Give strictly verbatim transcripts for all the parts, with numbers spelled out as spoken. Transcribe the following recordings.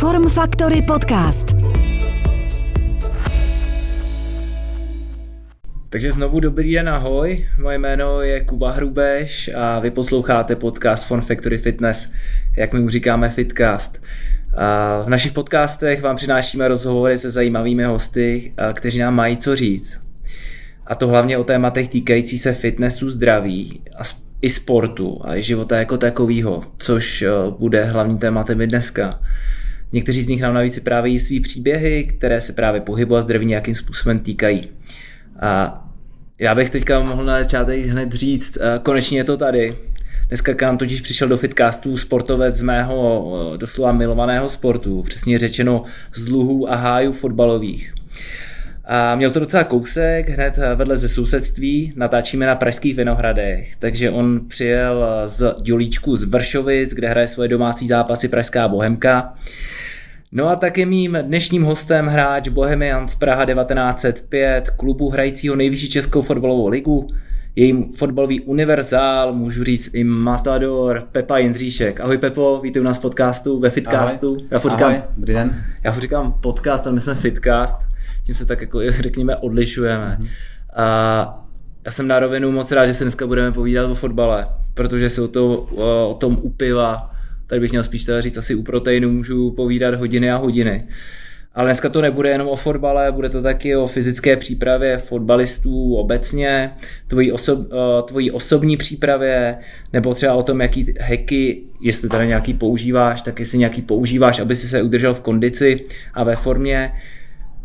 Form Factory Podcast. Takže znovu dobrý den, ahoj. Moje jméno je Kuba Hrubeš a vy posloucháte podcast Form Factory Fitness, jak my mu říkáme Fitcast. A v našich podcastech vám přinášíme rozhovory se zajímavými hosty, kteří nám mají co říct. A to hlavně o tématech týkající se fitnessu, zdraví a i sportu a i života jako takového, což bude hlavním tématem i dneska. Někteří z nich nám navíc právě svý příběhy, které se právě pohybu a zdraví nějakým způsobem týkají. A já bych teďka mohl na začátek hned říct, konečně je to tady. Dneska k nám totiž přišel do Fitcastu sportovec z mého doslova milovaného sportu, přesně řečeno z luhů a hájů fotbalových. A měl to docela kousek, hned vedle ze sousedství, natáčíme na pražských Vinohradech, takže on přijel z Dolíčku z Vršovic, kde hraje svoje domácí zápasy Pražská Bohemka. No a taky mým dnešním hostem hráč Bohemians Praha devatenáct set pět, klubu hrajícího nejvyšší českou fotbalovou ligu, jejím fotbalový univerzál, můžu říct i matador, Pepa Jindříšek. Ahoj Pepo, vítej u nás v podcastu, ve Fitcastu. Ahoj, já furt říkám, ahoj, dobrý den. Já furt říkám podcast, ale my jsme Fitcast, tím se tak jako řekněme odlišujeme. Hmm. A já jsem na rovinu moc rád, že se dneska budeme povídat o fotbale, protože se o, to, o tom u piva, tady bych měl spíš teda říct asi u proteinu, můžu povídat hodiny a hodiny. Ale dneska to nebude jenom o fotbale, bude to taky o fyzické přípravě fotbalistů obecně, tvojí, osob, tvojí osobní přípravě, nebo třeba o tom, jaký hacky, jestli teda nějaký používáš, tak jestli nějaký používáš, aby si se udržel v kondici a ve formě.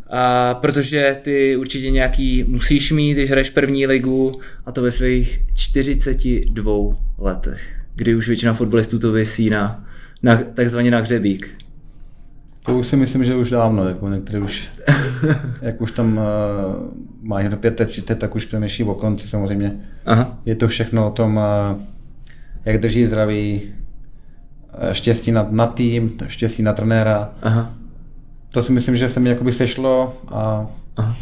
A protože ty určitě nějaký musíš mít, když hraješ první ligu, a to ve svých čtyřiceti dvou letech, kdy už většina fotbalistů to vysí na, na takzvaně na hřebík. To už si myslím, že už dávno, jako některé už, jak už tam uh, má jenom pět třicet, tak už přemýšlí o konci samozřejmě. Aha. Je to všechno o tom, uh, jak drží zdraví, uh, štěstí na, na tým, štěstí na trenéra. Aha. To si myslím, že se mi jakoby sešlo a aha,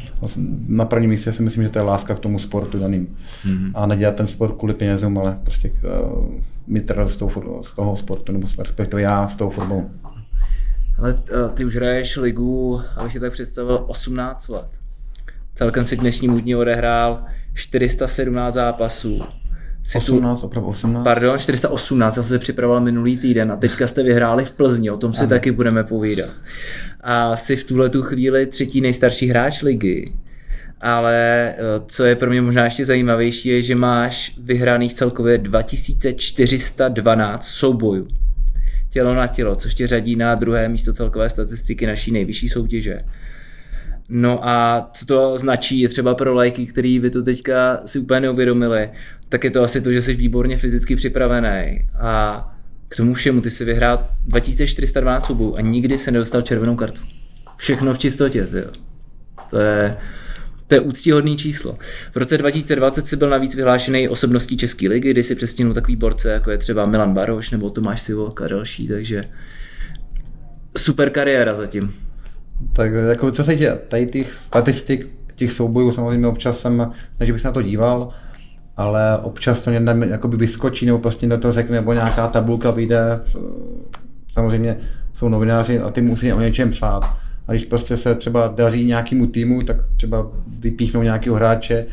na prvním místě si myslím, že to je láska k tomu sportu daným. Mm-hmm. A nedělat ten sport kvůli penězům, ale prostě uh, mít radost z toho sportu, nebo respektive já s tou fotbalou. Ale ty už hraješ ligu, abych si tak představil, osmnáct let. Celkem si dnešnímu dní odehrál čtyři sta sedmnáct zápasů. Jsi osmnáct, tu... opravdu osmnáct. Pardon, čtyři sta osmnáct, já jsem se připravoval minulý týden a teďka jste vyhráli v Plzni, o tom si ano, taky budeme povídat. A jsi v tuhle tu chvíli třetí nejstarší hráč ligy. Ale co je pro mě možná ještě zajímavější, je, že máš vyhraných celkově dva tisíce čtyři sta dvanáct soubojů. Tělo na tělo, což tě řadí na druhé místo celkové statistiky naší nejvyšší soutěže. No a co to značí, je třeba pro lajky, který vy to teďka si úplně neuvědomili, tak je to asi to, že jsi výborně fyzicky připravený. A k tomu všemu ty jsi vyhrál dva tisíce čtyři sta dvanáct soubojů a nikdy se nedostal červenou kartu. Všechno v čistotě, tyjo. To je... To je úctíhodný číslo. V roce dva tisíce dvacet si byl navíc vyhlášený osobností České ligy, kdy si přestěhnul takový borce, jako je třeba Milan Baroš nebo Tomáš Sivok a další, takže super kariéra zatím. Tak jako co se tě, tady těch statistik, těch soubojů samozřejmě občas jsem, než bych se na to díval, ale občas to někde jakoby vyskočí nebo prostě do toho řekne, nebo nějaká tabulka vyjde, samozřejmě jsou novináři a ty musí o něčem psát. A když prostě se třeba daří nějakému týmu, tak třeba vypíchnou nějakého hráče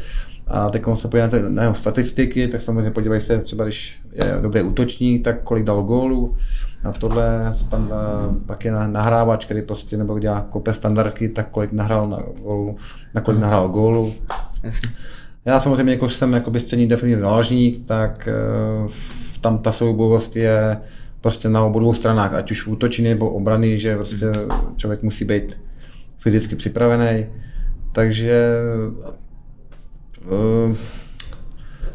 a teď on se podívá na jeho statistiky, tak samozřejmě podívají se třeba, když je dobrý útočník, tak kolik dal gólů. A tohle stand, pak je nahrávač, který prostě nebo dělá kope standardky, tak kolik nahrál na gólu, na kolik nahrál gólů. Jasně. Já samozřejmě, jako jsem jakoby střední defenzivní záložník, tak tam ta soubojovost je prostě na obou dvou stranách, ať už v útočení nebo obrany, že prostě člověk musí být fyzicky připravený. Takže, uh,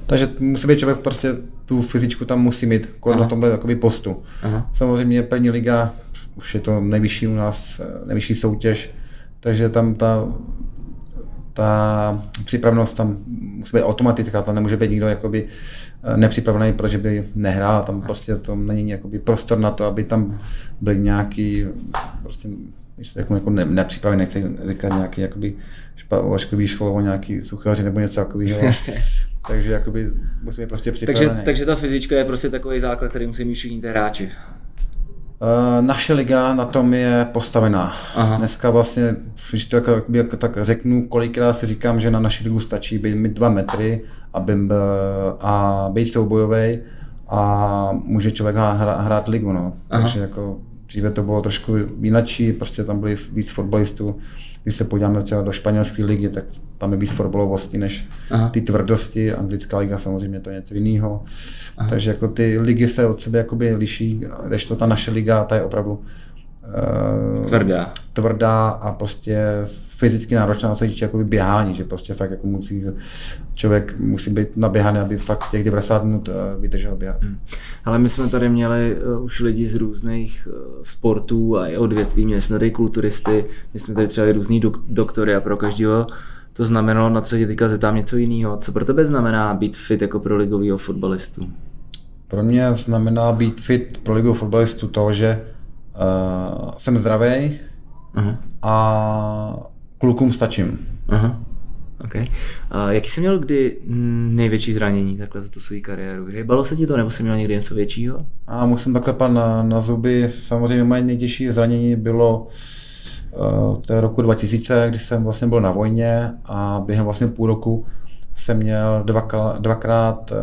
takže musí být člověk prostě tu fyzičku tam musí mít, kor na tomhle jakoby postu. Aha. Samozřejmě první liga, už je to nejvyšší u nás, nejvyšší soutěž, takže tam ta, ta připravnost tam musí být automatická, tam nemůže být nikdo jakoby nepřipravený, protože by nehrál, tam prostě to není jakoby prostor na to, aby tam byly nějaký prostě jako ne, nepřipravený, nechci říkat nějaký jakoby špatný školovo, nějaký suchaři nebo něco takového. Takže jakoby musíme prostě připravený. Takže, takže ta fyzička je prostě takový základ, který musí mít všichni hráči. Naše liga na tom je postavená. Aha. Dneska vlastně, když to jako, jako, tak řeknu, kolikrát si říkám, že na naši ligu stačí být mít dva metry aby, a být soubojovej a může člověk hra, hrát ligu. No. Takže jako, dříve to bylo trošku jinačí, prostě tam byli víc fotbalistů. Když se podíváme třeba do španělské ligy, tak tam je víc fotbalovosti než Aha. ty tvrdosti. Anglická liga samozřejmě to je něco jiného. Aha. Takže jako ty ligy se od sebe jakoby liší, když to ta naše liga, ta je opravdu uh, tvrdá. tvrdá a prostě fyzicky náročná, co týče jakoby běhání, že prostě fakt jako musí člověk musí být naběhaný, aby fakt těch devadesát minut vydržel běhat. Hmm. Ale my jsme tady měli už lidi z různých sportů a i odvětví, měli jsme tady kulturisty, my jsme tady třeba různí do- doktory a pro každého to znamenalo, na co tě teďka zeptám něco jiného. Co pro tebe znamená být fit jako pro ligového fotbalistu? Pro mě znamená být fit pro ligového fotbalistu to, že uh, jsem zdravý uh-huh. a klukům stačím. Uh-huh. Okay. A jaký jsi měl kdy největší zranění takhle za tu svou kariéru? Balo se ti to, nebo jsi měl někdy něco většího? A musím takhle pát na, na zuby. Samozřejmě moje nejtěžší zranění bylo uh, to je roku dva tisíce, když jsem vlastně byl na vojně a během vlastně půl roku jsem měl dvakrát, dvakrát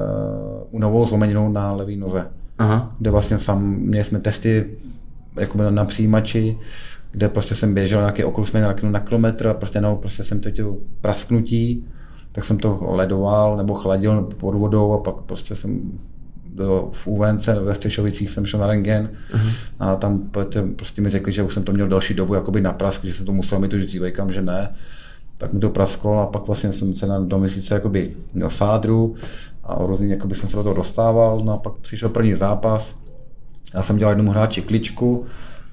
uh, novou zlomeninu na levý noze. Aha. Kde vlastně sam, měli jsme testy jakoby na přijímači, kde prostě jsem běžel nějaký okruh, jsme nějaký na kilometr a prostě, no, prostě jsem cítil prasknutí, tak jsem to ledoval nebo chladil pod vodou a pak prostě jsem byl v Úvence, ve Stěšovicích jsem šel na rentgen uh-huh. a tam prostě, prostě mi řekli, že už jsem to měl další dobu jakoby na prask, že jsem to musel mít už dříve, říkám, že ne, tak mi to prasklo a pak vlastně jsem se na do měsíce jakoby měl sádru a různě jakoby jsem se do toho dostával, no a pak přišel první zápas, já jsem dělal jednomu hráči kličku,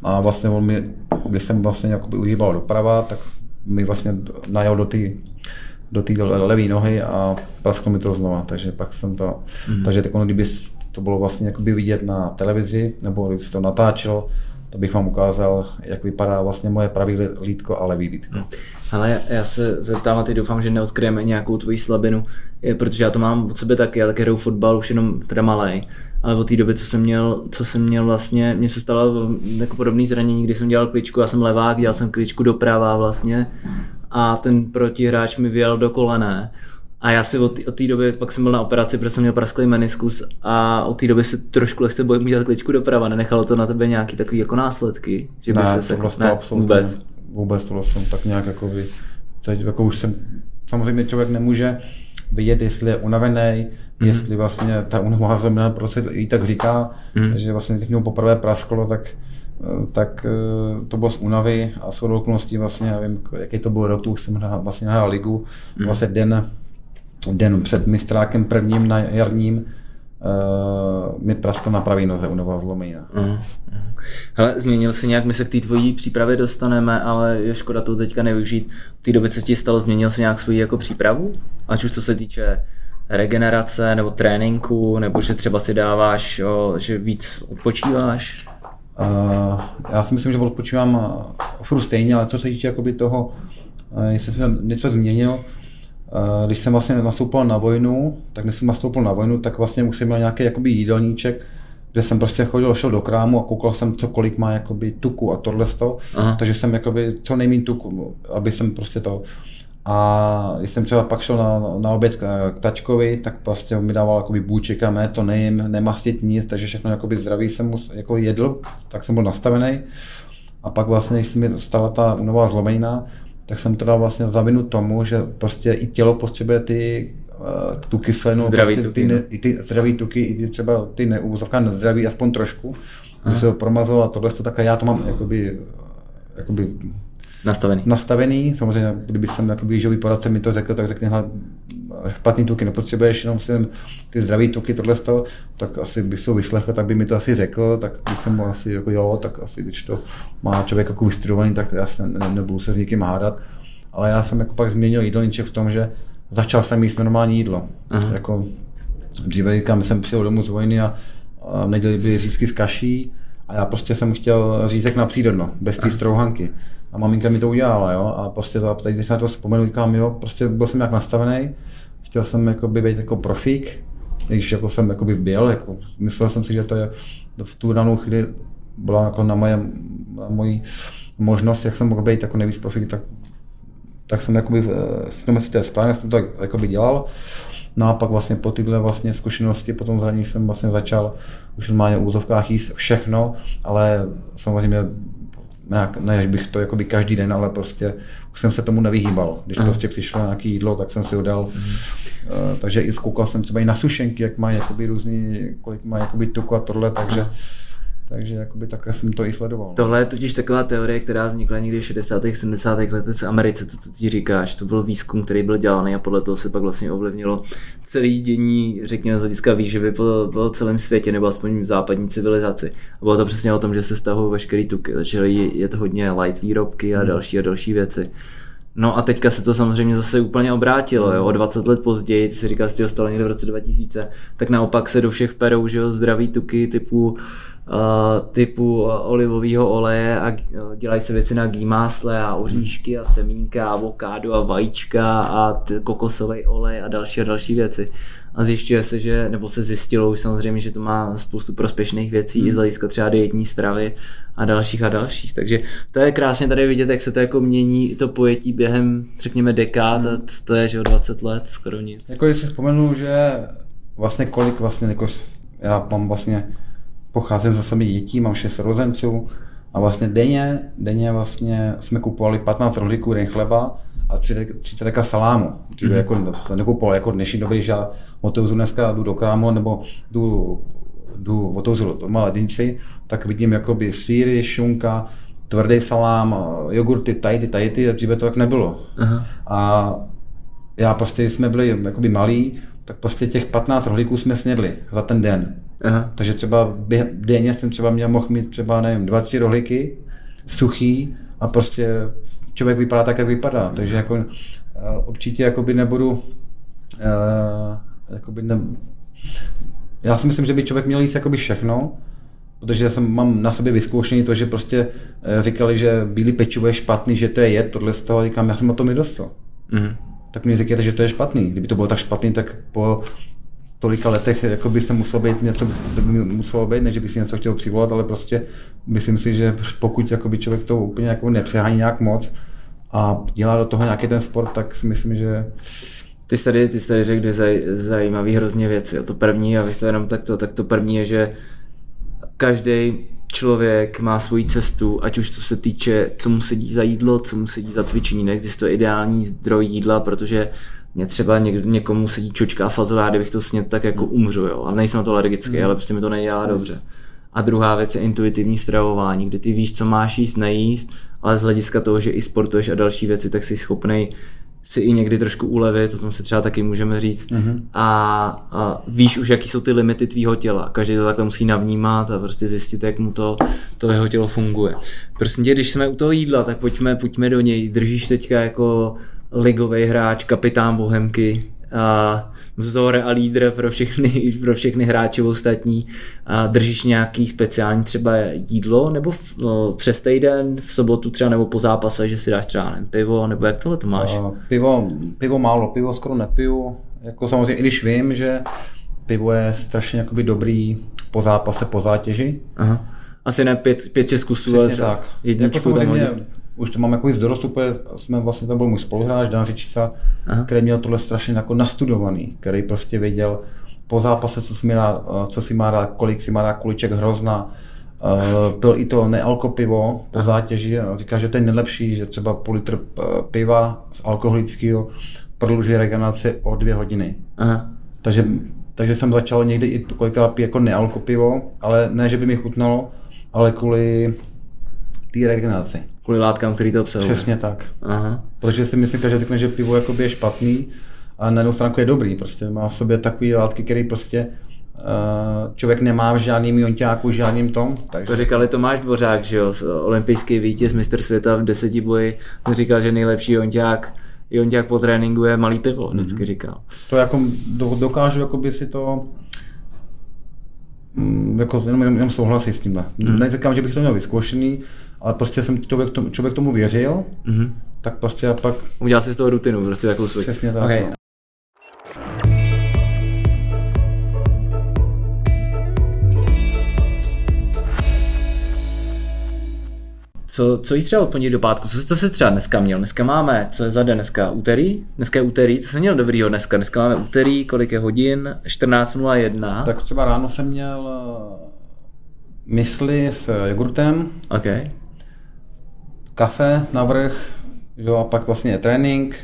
a vlastně on mi, když jsem vlastně jakoby uhýbal doprava, tak mi vlastně najel do té do té levé nohy a prasklo mi to znova, takže pak jsem to, mm. takže tak ono, kdyby to bylo vlastně jakoby vidět na televizi, nebo kdyby se to natáčelo, to bych vám ukázal, jak vypadá vlastně moje pravý lítko a levý lítko. Hmm. Ale já se zeptám a teď doufám, že neodkryjeme nějakou tvoji slabinu, protože já to mám od sebe taky, já taky hraju fotbal už jenom teda malej, ale od té doby, co jsem měl, co jsem měl vlastně, mně se stalo jako podobné zranění, když jsem dělal kličku, já jsem levák, dělal jsem kličku doprava vlastně a ten protihráč mi vyjel do kolene. A já si od té doby, pak jsem byl na operaci, protože jsem měl prasklý meniskus a od té doby se trošku lehce bojím udělat kličku doprava, nenechalo to na tebe nějaký takový jako následky, že by se sekl? Ne, vůbec. Vůbec tohle jsem tak nějak jako, jako už jsem, samozřejmě člověk nemůže vidět, jestli je unavený, mm-hmm. jestli vlastně ta unavená zlomina prostě i tak říká, mm-hmm. že vlastně když měl poprvé prasklo, tak tak to bylo z únavy a shodou okolností vlastně, nevím, jaký to byl rok, tu už jsem vlastně hrál ligu, mm-hmm. vlastně den Den před mistrákem prvním na jarním uh, mi praskl na pravý noze unová zlomenina. Uh, uh. Hele, změnil se nějak, my se k té tvojí přípravě dostaneme, ale je škoda to teďka nevyužít. V té době, co ti stalo, změnil se nějak svoji jako přípravu? Ať už co se týče regenerace nebo tréninku, nebo že třeba si dáváš, jo, že víc odpočíváš? Uh, já si myslím, že odpočívám furt stejně, ale co se týče jakoby toho, jestli jsem něco změnil, když jsem vlastně nastoupil na vojnu, tak když jsem nastoupil na vojnu, tak vlastně už jsem měl nějaký jakoby jídelníček, kde jsem prostě chodil, šel do krámu a koukal jsem, co kolik má jakoby tuku a tohle sto, takže jsem jakoby co nejméně tuku, aby jsem prostě to. A když jsem třeba pak šel na, na oběd k, k taťkovi, tak prostě mi dával jakoby bůček a mé, to nejím, nemastit nic, takže všechno jakoby zdravý jsem mus, jako jedl, tak jsem byl nastavený. A pak vlastně, když se mi stala ta nová zlomenina, tak jsem to dal vlastně za vinu tomu, že prostě i tělo potřebuje ty uh, tu kyselinu, zdraví prostě tuky, ty, ne, i ty zdraví tuky, i ty třeba ty neúzovka nezdraví, aspoň trošku, aby se to promazalo a tohle to takhle, já to mám jakoby, jakoby nastavený. nastavený, samozřejmě kdyby jsem jako výživový poradce mi to řekl, tak řekne, špatný tuky nepotřebuješ, jenom si ty zdravý tuky, tohle to, tak asi bych se ho vyslechl, tak by mi to asi řekl, tak bych jsem asi jako jo, tak asi když to má člověk jako vystudovaný, tak já se ne, nebudu se s nikým hádat, ale já jsem jako pak změnil jídelníček v tom, že začal jsem jíst normální jídlo, uh-huh. jako dříve říkám, jsem přijel domů z vojny a, a v neděli byly řízky s kaší a já prostě jsem chtěl řízek na přídodno, bez té strouhanky. A maminka mi to udělala, jo, a prostě to, teď se na to vzpomenu, říkám, jo, prostě byl jsem jak nastavený, chtěl jsem jakoby být jako profík, když jako jsem jakoby byl, jako, myslel jsem si, že to je v tu danou chvíli byla jako na moje, na moji možnost, jak jsem mohl být jako nejvíc profik, tak, tak jsem jakoby, jsem si to správně, jsem to jakoby dělal. No a pak vlastně po tyhle vlastně zkušenosti, po tom zranění jsem vlastně začal už normálně v úzovkách jíst všechno, ale samozřejmě nějak, ne, bych to jakoby každý den, ale prostě už jsem se tomu nevyhýbal. Když prostě přišlo nějaké jídlo, tak jsem si ho dal. Uh, takže i zkoukal jsem třeba i na sušenky, jak mají různý, kolik mají tuku a tohle, takže takže jakoby takhle jsem to i sledoval. Tohle je totiž taková teorie, která vznikla někdy v šedesátých sedmdesátých letech v Americe, to, co ti říkáš. To byl výzkum, který byl dělaný a podle toho se pak vlastně ovlivnilo celý dění, řekněme, z hlediska výživy po, po celém světě, nebo aspoň v západní civilizaci. A bylo to přesně o tom, že se stahují veškerý tuky. Začaly je to hodně light výrobky a další a další věci. No a teďka se to samozřejmě zase úplně obrátilo, jo? O dvacet let později, ty si říkal, jsi ho stalo někde v roce dva tisíce, tak naopak se do všech perou, že jo, zdraví tuky typu, uh, typu olivového oleje a dělají se věci na ghee másle a oříšky a semínka a avokádo a vajíčka a t- kokosový olej a další a další věci. A zjišťuje se, že, nebo se zjistilo už samozřejmě, že to má spoustu prospěšných věcí, hmm. i z hlediska třeba dietní stravy a dalších a dalších. Takže to je krásně tady vidět, jak se to jako mění, to pojetí během, řekněme, dekád, hmm. to je, že o dvacet let, skoro nic. Jako, když si vzpomenu, že vlastně kolik vlastně, jako já mám vlastně, pocházím za sami dětí, mám šest rozenců a vlastně denně, denně vlastně jsme kupovali patnáct rohlíků, den chleba, a třicet salámu, takže jako se nekoupoval jako dnešní době, že já otevřu dneska, jdu do krámu nebo jdu, jdu otevřu do maledinci, tak vidím jakoby sýry, šunka, tvrdý salám, jogurty, tajty, tajty, a dříve to tak nebylo. Aha. A já prostě, když jsme byli jakoby malí, tak prostě těch patnáct rohlíků jsme snědli za ten den. Aha. Takže třeba denně jsem třeba měl, mohl mít třeba nevím, dva, tři rohlíky, suchý a prostě člověk vypadá tak, jak vypadá, takže jako uh, určitě jakoby nebudu, uh, jakoby ne... já si myslím, že by člověk měl jíst jakoby všechno, protože já jsem, mám na sobě vyzkoušení to, že prostě uh, říkali, že bílý pečivo je špatný, že to je jed, tohle z toho, říkám, já jsem o tom nedostal. Mm-hmm. Tak mi říkáte, že to je špatný, kdyby to bylo tak špatný, tak po tolika letech jakoby se muselo být něco, muselo být, než bych si něco chtěl přivolat, ale prostě myslím si, že pokud jakoby člověk to úplně jako nepřehání nějak moc a dělá do toho nějaký ten sport, tak si myslím, že... Ty jsi tady, ty jsi tady řekl dvě zaj, zajímavé hrozně věci. To první, a vy jste jenom takto, tak to první je, že každý člověk má svoji cestu, ať už co se týče, co mu sedí za jídlo, co mu sedí za cvičení, neexistuje ideální zdroj jídla, protože mě třeba něk, někomu sedí čočka a fazolá, kdybych to snědl, tak jako umřu, jo. A nejsem na to alergický, mm. ale prostě mi to nedělá mm. dobře. A druhá věc je intuitivní stravování, kdy ty víš, co máš jíst, nejíst, ale z hlediska toho, že i sportuješ a další věci, tak jsi schopnej si i někdy trošku ulevit, o tom se třeba taky můžeme říct. Mm-hmm. A, a víš už, jaký jsou ty limity tvýho těla. Každý to takhle musí navnímat a prostě zjistit, jak mu to, to jeho tělo funguje. Prosím tě, když jsme u toho jídla, tak pojďme, pojďme do něj. Držíš teďka jako ligový hráč, kapitán Bohemky, a vzor a lídr pro všechny, pro všechny hráče ostatní. A držíš nějaký speciální třeba jídlo, nebo v, no, přes týden, v sobotu třeba, nebo po zápase, že si dáš třeba nevím, pivo, nebo jak tohle to máš? Uh, pivo, pivo málo, pivo skoro nepiju. Jako samozřejmě, i když vím, že pivo je strašně jakoby dobrý po zápase, po zátěži. Aha. Asi ne pět, pět šest kusů, ale tak. Jedničku jako tam hodit. Už to mám jako z dorostu, jsme vlastně tam byl můj spoluhráč Dán Řičíša, který měl tohle strašně jako nastudovaný, který prostě věděl po zápase, co si má rád, co si má rád, kolik si má rád kuliček hrozna, pil i to nealkopivo po zátěži, říká, že to je nejlepší, že třeba půl litr piva z alkoholického prodlužuje regeneraci o dvě hodiny. Aha. Takže, takže jsem začal někdy i kolikrát pít jako nealkopivo, ale ne, že by mi chutnalo, ale kvůli té regeneraci. Kvůli látkám, který to obsahuje. Přesně tak. Aha. Protože si myslím, že řekne, že pivo jakoby je špatný a na jednu stránku je dobrý. Prostě má v sobě takové látky, které prostě uh, člověk nemá v žádným jonťáku, žádným tom. Takže... To říkali Tomáš Dvořák, že jo, olympijský vítěz, mistr světa v deseti boji, on říkal, že nejlepší jonťák, jonťák po tréninku je malý pivo, vždycky mm-hmm. říkal. To jako dokážu jakoby si to... Jako jenom, jenom souhlasit s tímhle. Mm. Neříkám, že bych to měl vyzkoušený, ale prostě jsem člověk tomu, člověk tomu věřil, mm. tak prostě a pak... Udělal jsi z toho rutinu, prostě takovou svůj. Přesně tak. Okay. No. Co, co jít třeba od pondělí do pátku? Co se, to se třeba dneska měl? Dneska máme, co je za den dneska? Úterý? Dneska je úterý, co jsem měl dobrýho dneska? Dneska máme úterý, kolik je hodin? čtrnáct nula jedna. Tak třeba ráno jsem měl mysli s jogurtem, okay. Kafe navrch, jo, a pak vlastně trénink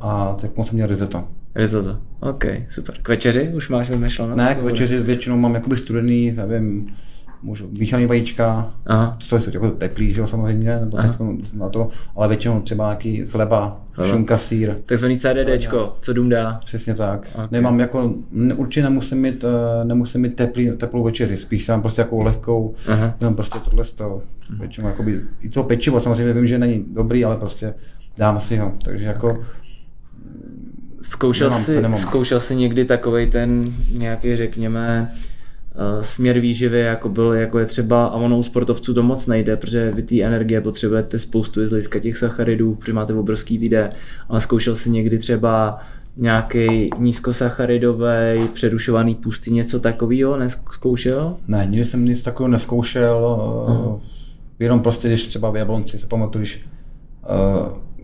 a tak jsem měl risotto. Risotto, ok, super. K večeři už máš vymyšleno? Ne, k večeři většinou mám jakoby studený, nevím, můžu míchaný vajíčka, to je jako teplý, že jo, samozřejmě, nebo teď na to, ale většinou třeba nějaký chleba, chleba. Šunka, sýr. Takzvaný CDDčko, co dům dá. Přesně tak. Okay. Nemám jako, ne, určitě nemusím mít, nemusím mít teplý, teplou večeři, spíš mám prostě jako lehkou, aha. Nemám prostě tohle z toho, většinou jakoby, i to pečivo samozřejmě vím, že není dobrý, ale prostě dám si ho, takže jako okay. Zkoušel, nemám, si, zkoušel si někdy takovej ten nějaký, řekněme, směr výživy, jako byl, jako je třeba, a ono u sportovců to moc nejde, protože vy té energie potřebujete spoustu z hlediska těch sacharidů, protože máte obrovský výdaje, ale zkoušel si někdy třeba nějaký nízkosacharidový, přerušovaný půsty, něco takového nezkoušel? Ne, nikdy jsem nic takového nezkoušel, uh-huh. Jenom prostě, když třeba v Jablonci se pamatuješ,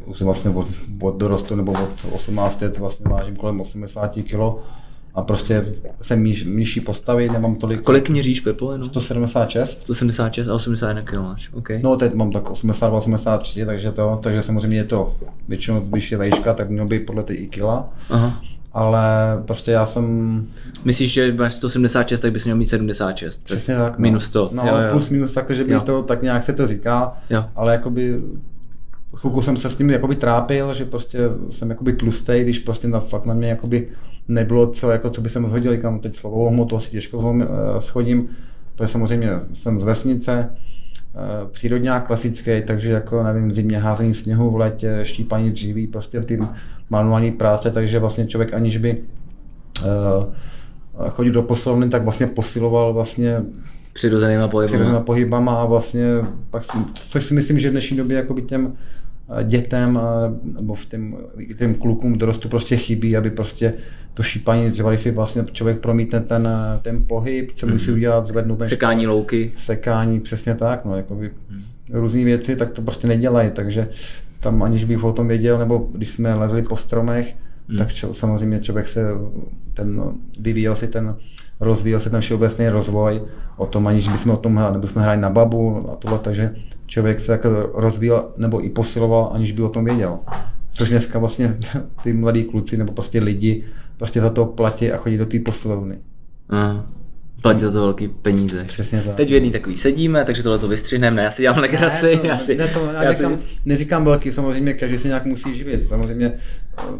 uh, vlastně od, od dorostu nebo od osmnácti let vlastně vážím kolem osmdesát kilo, a prostě jsem nižší postavy, nemám tolik. A kolik měříš, Pepo? No? sto sedmdesát šest. sto sedmdesát šest a osmdesát jedna kilo máš, OK. No teď mám tak osmdesát dva, osmdesát tři, takže to, takže samozřejmě je to většinou vyšší vejška, tak mělo by podle ty i kila. Aha. Ale prostě já jsem... Myslíš, že máš sto sedmdesát šest, tak bys měl mít sedmdesát šest. Přesně tak. No. Minus sto. No, jo, jo. Plus minus tak, že by jo. To tak nějak se to říká, jo. Ale jakoby... Chvilku jsem se s tím jakoby trápil, že prostě jsem jakoby tlustej, když prostě na, fakt na mě jakoby nebylo co, jako co by jsem zhodil, říkám teď slovovou hmotu asi těžko zlom, uh, shodím, protože samozřejmě jsem z vesnice, uh, přírodňák klasický, takže jako nevím, zimně házení sněhu v létě, štípaní dříví, prostě ty manuální práce, takže vlastně člověk aniž by uh, chodil do posilovny, tak vlastně posiloval vlastně přirozenýma pohybama. Přirozenýma pohybama a vlastně, pak si, což si myslím, že v dnešní době jakoby těm dětem nebo v těm, těm klukům dorostu prostě chybí, aby prostě to šípaní, třeba když si vlastně člověk promítne ten, ten pohyb, co musí udělat, zvednout ten sekání šport, louky. Sekání, přesně tak, no, jakoby hmm. různý věci, tak to prostě nedělají, takže tam aniž bych o tom věděl, nebo když jsme lezli po stromech, hmm. tak čo, samozřejmě člověk se ten, vyvíjel si ten rozvíjel se ten všeobecný rozvoj, o tom aniž bychom o tom hráli, nebo jsme hráli na babu a tohle, takže člověk se jako rozvíjel nebo i posiloval, aniž by o tom věděl. Což dneska vlastně ty mladí kluci nebo prostě lidi prostě za to platí a chodí do té posilovny. Aha. Platí za to velký peníze. Přesně tak. Teď v jedný takový sedíme, takže tohle to vystřihneme, ne, já si dělám legraci. Ne, to, ne, to, já já říkám, si... neříkám velký, samozřejmě každý se nějak musí živit. Samozřejmě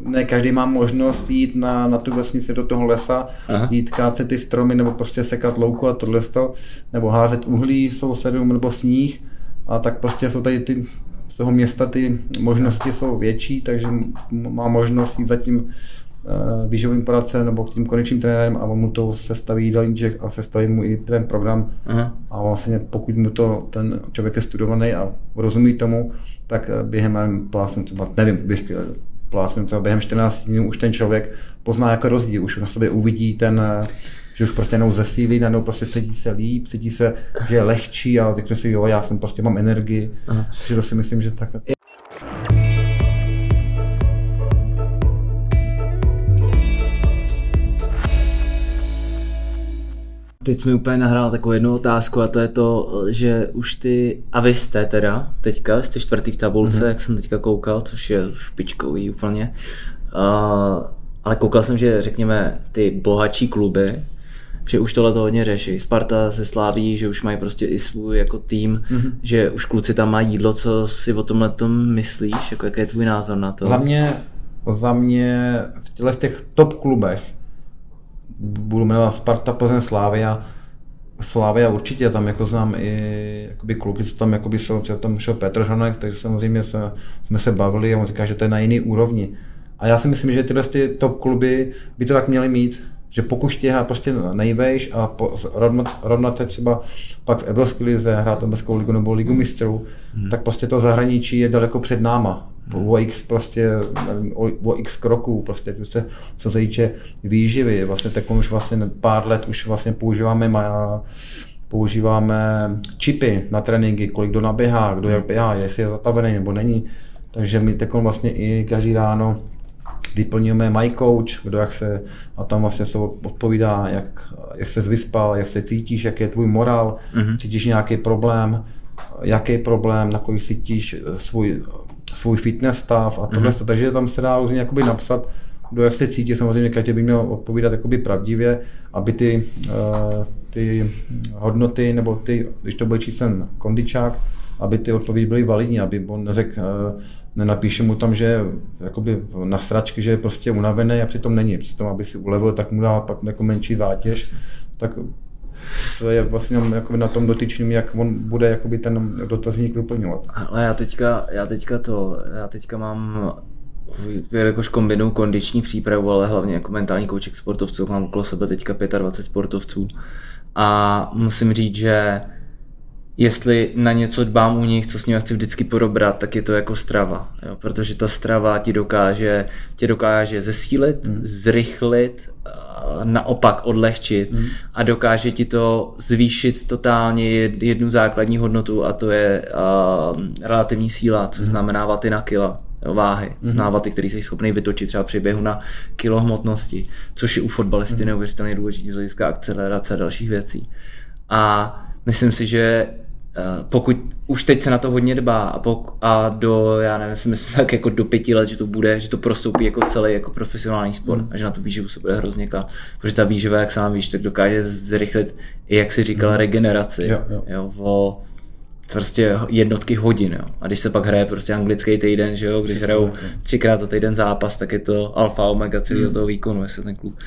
ne každý má možnost jít na, na tu vesnici do toho lesa, aha. Jít kácet ty stromy nebo prostě sekat louku a tohle to, nebo házet uhlí sousedům nebo sníh. A tak prostě jsou tady ty, z toho města ty možnosti jsou větší, takže má možnost jít za tím výživovým poradcem nebo k tím konečným trenérem a on mu to sestaví jídelníček a sestaví mu i ten program. Aha. A vlastně pokud mu to ten člověk je studovaný a rozumí tomu, tak během plásnu třeba, nevím, bych plásnu třeba během čtrnácti dnů už ten člověk pozná jako rozdíl, už na sobě uvidí ten, že už prostě jenom zesílí, najednou prostě sedí se líp, sedí se, že je lehčí a řekne si, jo, já jsem prostě mám energii, aha. Že to si myslím, že tak. Teď jsi mi úplně nahrál takovou jednu otázku a to je to, že už ty, a vy jste teda teďka, jste čtvrtý v tabulce, mm-hmm. jak jsem teďka koukal, což je špičkový úplně, uh, ale koukal jsem, že řekněme ty bohatší kluby, že už tohle to hodně řeší. Sparta se Slaví, že už mají prostě i svůj jako tým, mm-hmm. že už kluci tam mají jídlo, co si o tomhletom myslíš, jako jaký je tvůj názor na to? Za mě, za mě v těch top klubech, budu jmenovat Sparta, Plzeň, Slavia. Slavia určitě, tam jako znám i jakoby kluky, co tam jakoby jsou, třeba tam šel Petr Žonek, takže samozřejmě se, jsme se bavili a on říká, že to je na jiný úrovni. A já si myslím, že tyhle ty top kluby by to tak měly mít, že pokud těhá prostě nejvejš a po, rovnat, rovnat se třeba pak v Evropské lize, hrát Evropskou ligu nebo ligu mistrů, hmm. tak prostě to zahraničí je daleko před náma. O x prostě, nevím, o, o x kroků, prostě, se, co se týče výživy, vlastně tak už vlastně pár let už vlastně používáme má, používáme čipy na tréninky, kolik kdo naběhá, kdo jak běhá, jestli je zatavený nebo není. Takže my teď vlastně i každý ráno vyplňujeme My Coach, kdo jak se, a tam vlastně se odpovídá, jak, jak se vyspal, jak se cítíš, jak je tvůj morál, mm-hmm. cítíš nějaký problém, jaký problém, na kolik cítíš svůj, svůj fitness stav a tohle. Mm-hmm. Takže tam se dá různě jakoby napsat, kdo jak se cítí, samozřejmě každý by měl odpovídat jakoby pravdivě, aby ty, ty hodnoty, nebo ty, když to bude číslen kondičák, aby ty odpovědi byly validní, aby on neřekl, nenapíše mu tam, že jakoby na sračky, že je prostě unavený a přitom není. Přitom, aby si ulevil, tak mu dá pak jako menší zátěž. Tak to je vlastně na tom dotyčným, jak on bude jakoby ten dotazník vyplňovat. Ale já teďka, já teďka to, já teďka mám jakož kombinuju kondiční přípravu, ale hlavně jako mentální kouček sportovců. Mám okolo sebe teďka dvacet pět sportovců a musím říct, že jestli na něco dbám u nich, co s nimi chci vždycky porobrat, tak je to jako strava. Jo? Protože ta strava ti dokáže, ti dokáže zesílit, mm. zrychlit, naopak odlehčit mm. a dokáže ti to zvýšit totálně jednu základní hodnotu a to je uh, relativní síla, což mm. znamená vaty na kila. Váhy, mm-hmm. vaty, který jsi schopný vytočit třeba při běhu na kilo hmotnosti, což je u fotbalisty mm-hmm. neuvěřitelně důležitý z hlediska akcelerace a dalších věcí. A myslím si, že pokud už teď se na to hodně dbá a, pok- a do, já nevím, si myslím tak jako do pěti let, že to bude, že to prostoupí jako celý jako profesionální sport mm. a že na tu výživu se bude hrozně klát, protože ta výživa, jak sám víš, tak dokáže zrychlit i, jak jsi říkala, regeneraci. Jo, jo. Jo, vo, prostě jednotky hodin, jo. A když se pak hraje prostě anglický týden, že jo, když hrajou třikrát za týden zápas, tak je to alfa omega celého mm. toho výkonu, jestli ten klub.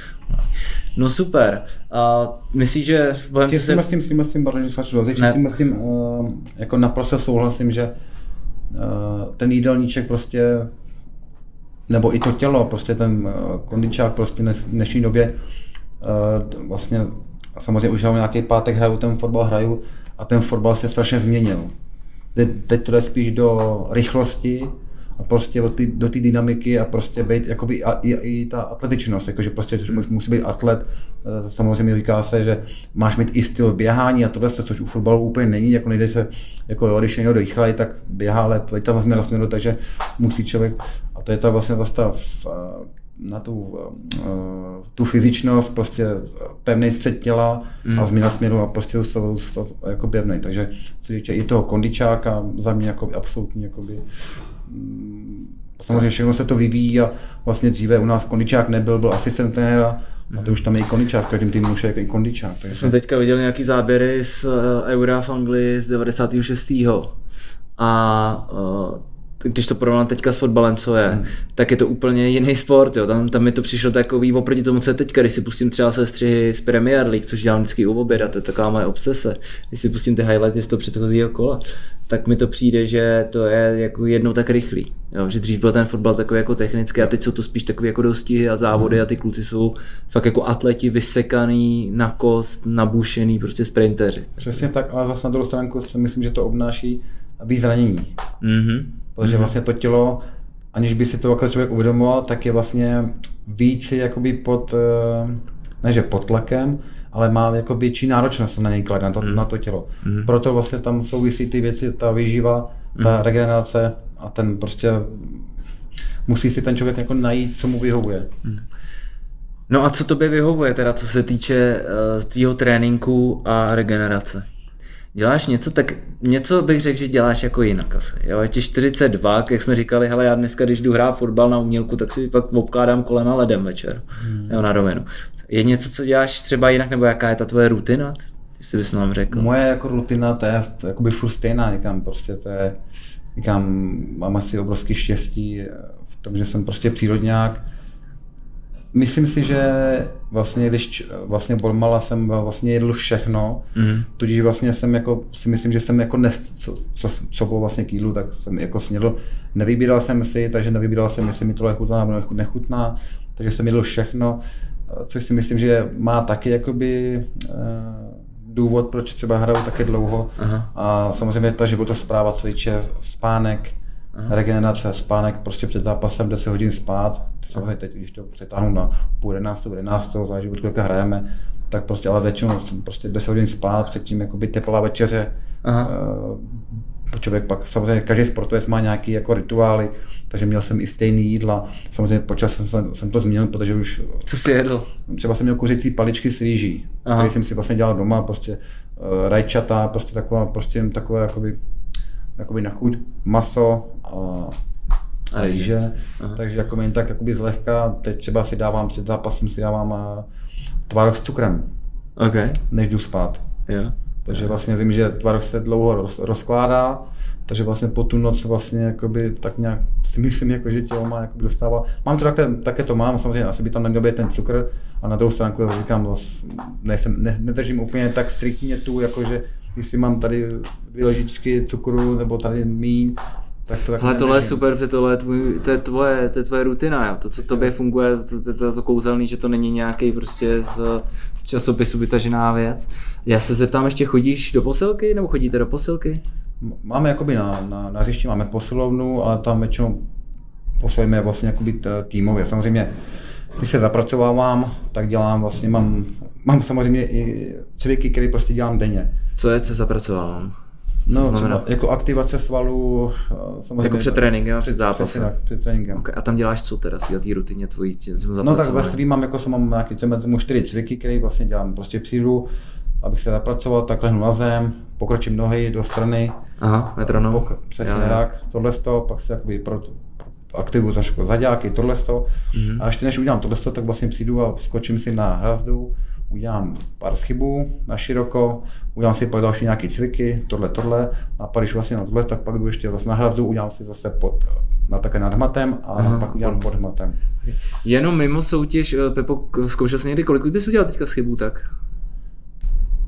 No super. A myslíš, že v Bohemce se... S tím, s tím, s tím, pardon, s tím, jako naprosto souhlasím, že uh, ten jídelníček prostě, nebo i to tělo, prostě ten uh, kondičák prostě v dnešní době uh, vlastně, samozřejmě už na nějaký pátek hraju, ten fotbal hraju, a ten fotbal se strašně změnil. Teď to jde spíš do rychlosti a prostě do té dynamiky a prostě být jakoby a, i, i ta atletičnost, jakože prostě musí být atlet. Samozřejmě říká se, že máš mít i styl běhání a tohle, což u fotbalu úplně není, jako nejde se, jako jo, když někdo rychlej, tak běhá, ale teď tam vlastně rozměru, takže musí člověk, a to je ta vlastně zase ta na tu, tu fyzičnost, prostě pevnej střed těla mm. a změna směru a prostě to jako pevnej. Takže co říče, i toho kondičáka za mě jako absolutní, jakoby, samozřejmě všechno se to vyvíjí a vlastně dříve u nás kondičák nebyl, byl asistent trenéra a to už tam je i kondičák, v každém týmu už je i kondičák. Takže... Jsem teďka viděl nějaký záběry z Eura v Anglii z devadesátého šestého a uh, když to porovnám teďka s fotbalem, co je, hmm. tak je to úplně jiný sport, jo. Tam, tam mi to přišlo takový oproti tomu, co je teďka, když si pustím třeba sestřihy z Premier League, což dělám vždycky u oběda, to je taková moje obsese, když si pustím ty highlighty z toho předchozího kola, tak mi to přijde, že to je jako jednou tak rychlý, jo. Že dřív byl ten fotbal takový jako technický a teď jsou to spíš takový jako dostihy a závody hmm. a ty kluci jsou fakt jako atleti vysekaný na kost, nabušený, prostě sprinteři. Přesně tak, ale zase na druhou stránku si myslím, že to obnáší víc zranění. Mm-hmm. Protože vlastně to tělo, aniž by si to jako člověk uvědomoval, tak je vlastně víc jakoby pod, neže pod tlakem, ale má jako větší náročnost na něj klad, na to, mm. na to tělo. Mm. Proto vlastně tam souvisí ty věci, ta výživa, ta mm. regenerace a ten prostě musí si ten člověk jako najít, co mu vyhovuje. Mm. No a co tobě vyhovuje teda, co se týče uh, tvýho tréninku a regenerace? Děláš něco, tak něco bych řekl, že děláš jako jinak asi. Jo, je ti čtyřicet dva, jak jsme říkali, hele, já dneska, když jdu hrát fotbal na umělku, tak si pak obkládám kolena ledem večer, hmm. jo, na domenu. Je něco, co děláš třeba jinak, nebo jaká je ta tvoje rutina, jestli bys nám řekl? Moje jako rutina, to je jakoby furt stejná, říkám, prostě to je, říkám, mám asi obrovský štěstí v tom, že jsem prostě přírodňák. Myslím si, že vlastně, když vlastně odmala jsem vlastně jedl všechno, mm. tudíž vlastně jsem jako, si myslím, že jsem jako nest, co, co, co bylo vlastně k jídlu, tak jsem jako snědl, nevybíral jsem si, takže nevybíral jsem, jestli mi tohle chutná nebo nechutná, takže jsem jedl všechno, což si myslím, že má taky jakoby důvod, proč třeba hraju taky dlouho. Aha. A samozřejmě ta životospráva, co týče spánek, aha. regenerace, spánek, prostě před zápasem deset hodin spát, teď, když to přetáhnu na půl jedenáctou, jedenáctou, záleží, odkud hrajeme, tak prostě, ale většinou jsem prostě deset hodin spát, předtím jakoby teplá večeře. Aha. Člověk pak samozřejmě každý sportovec má nějaký jako rituály, takže měl jsem i stejný jídla. Samozřejmě počas jsem, jsem to změnil, protože už... Co jsi jedl? Třeba jsem měl kuřecí paličky s rýží, které jsem si vlastně dělal doma, prostě rajčata, prostě taková, prostě takové jakoby, jakoby na chuť, maso a, a rýže. Aha. Takže jako jen tak jakoby zlehka, teď třeba si dávám před zápasem si dávám tvaroh s cukrem, okay, než jdu spát. Yeah. Takže vlastně vím, že tvaroh se dlouho roz, rozkládá, takže vlastně po tu noc vlastně jakoby tak nějak si myslím, jako, že tělo má jakoby dostává. Mám to také, také to mám, samozřejmě asi by tam neměl ten cukr a na druhou stránku já říkám, zase nejsem, ne, nedržím úplně tak striktně tu, jakože jestli mám tady dvě ložičky cukru nebo tady míň, tak to tak ale tohle je super, protože tohle je tvůj, to, je tvoje, to je tvoje rutina, jo. To, co tobě funguje, to, to, to, to kouzelný, že to není nějaký prostě z, z časopisu vytažená věc. Já se zeptám ještě, chodíš do posilky nebo chodíte do posilky? Máme jakoby na, na, na hřišti máme posilovnu, ale tam většinou posilujeme vlastně jakoby týmově. Samozřejmě, když se zapracovávám, tak dělám vlastně, mám, mám samozřejmě i cviky, které prostě dělám denně. Co je, co zapracovávám? No, třeba, jako aktivace svalů, samozřejmě. Jako před tréninkem, před zápasem. Před, před, před tréninkem. Okay. A tam děláš co teda v té rutině tvojí? No tak ve svým mám, jako jsem mám nějaký čtyři cviky, které vlastně dělám. Prostě přijdu, abych se zapracoval, tak lehnu na zem, pokročím nohy do strany. Aha, metronom. Přesně tak, tohleto, pak se jakoby pro, aktivuju trošku zaďáky, tohleto. Mm-hmm. A ještě než udělám tohleto, tak vlastně přijdu a skočím si na hrazdu. Udělám pár schybů na široko, udělám si pak další nějaké cviky, tohle, tohle, a pak když vlastně na tohle, tak pak jdu ještě zase na hrazdu, udělám si zase pod, na také nad hmatem a aha, pak udělám pod hmatem. Jenom mimo soutěž, Pepo, zkoušel jsi někdy, kolik bys udělal teďka schybů tak?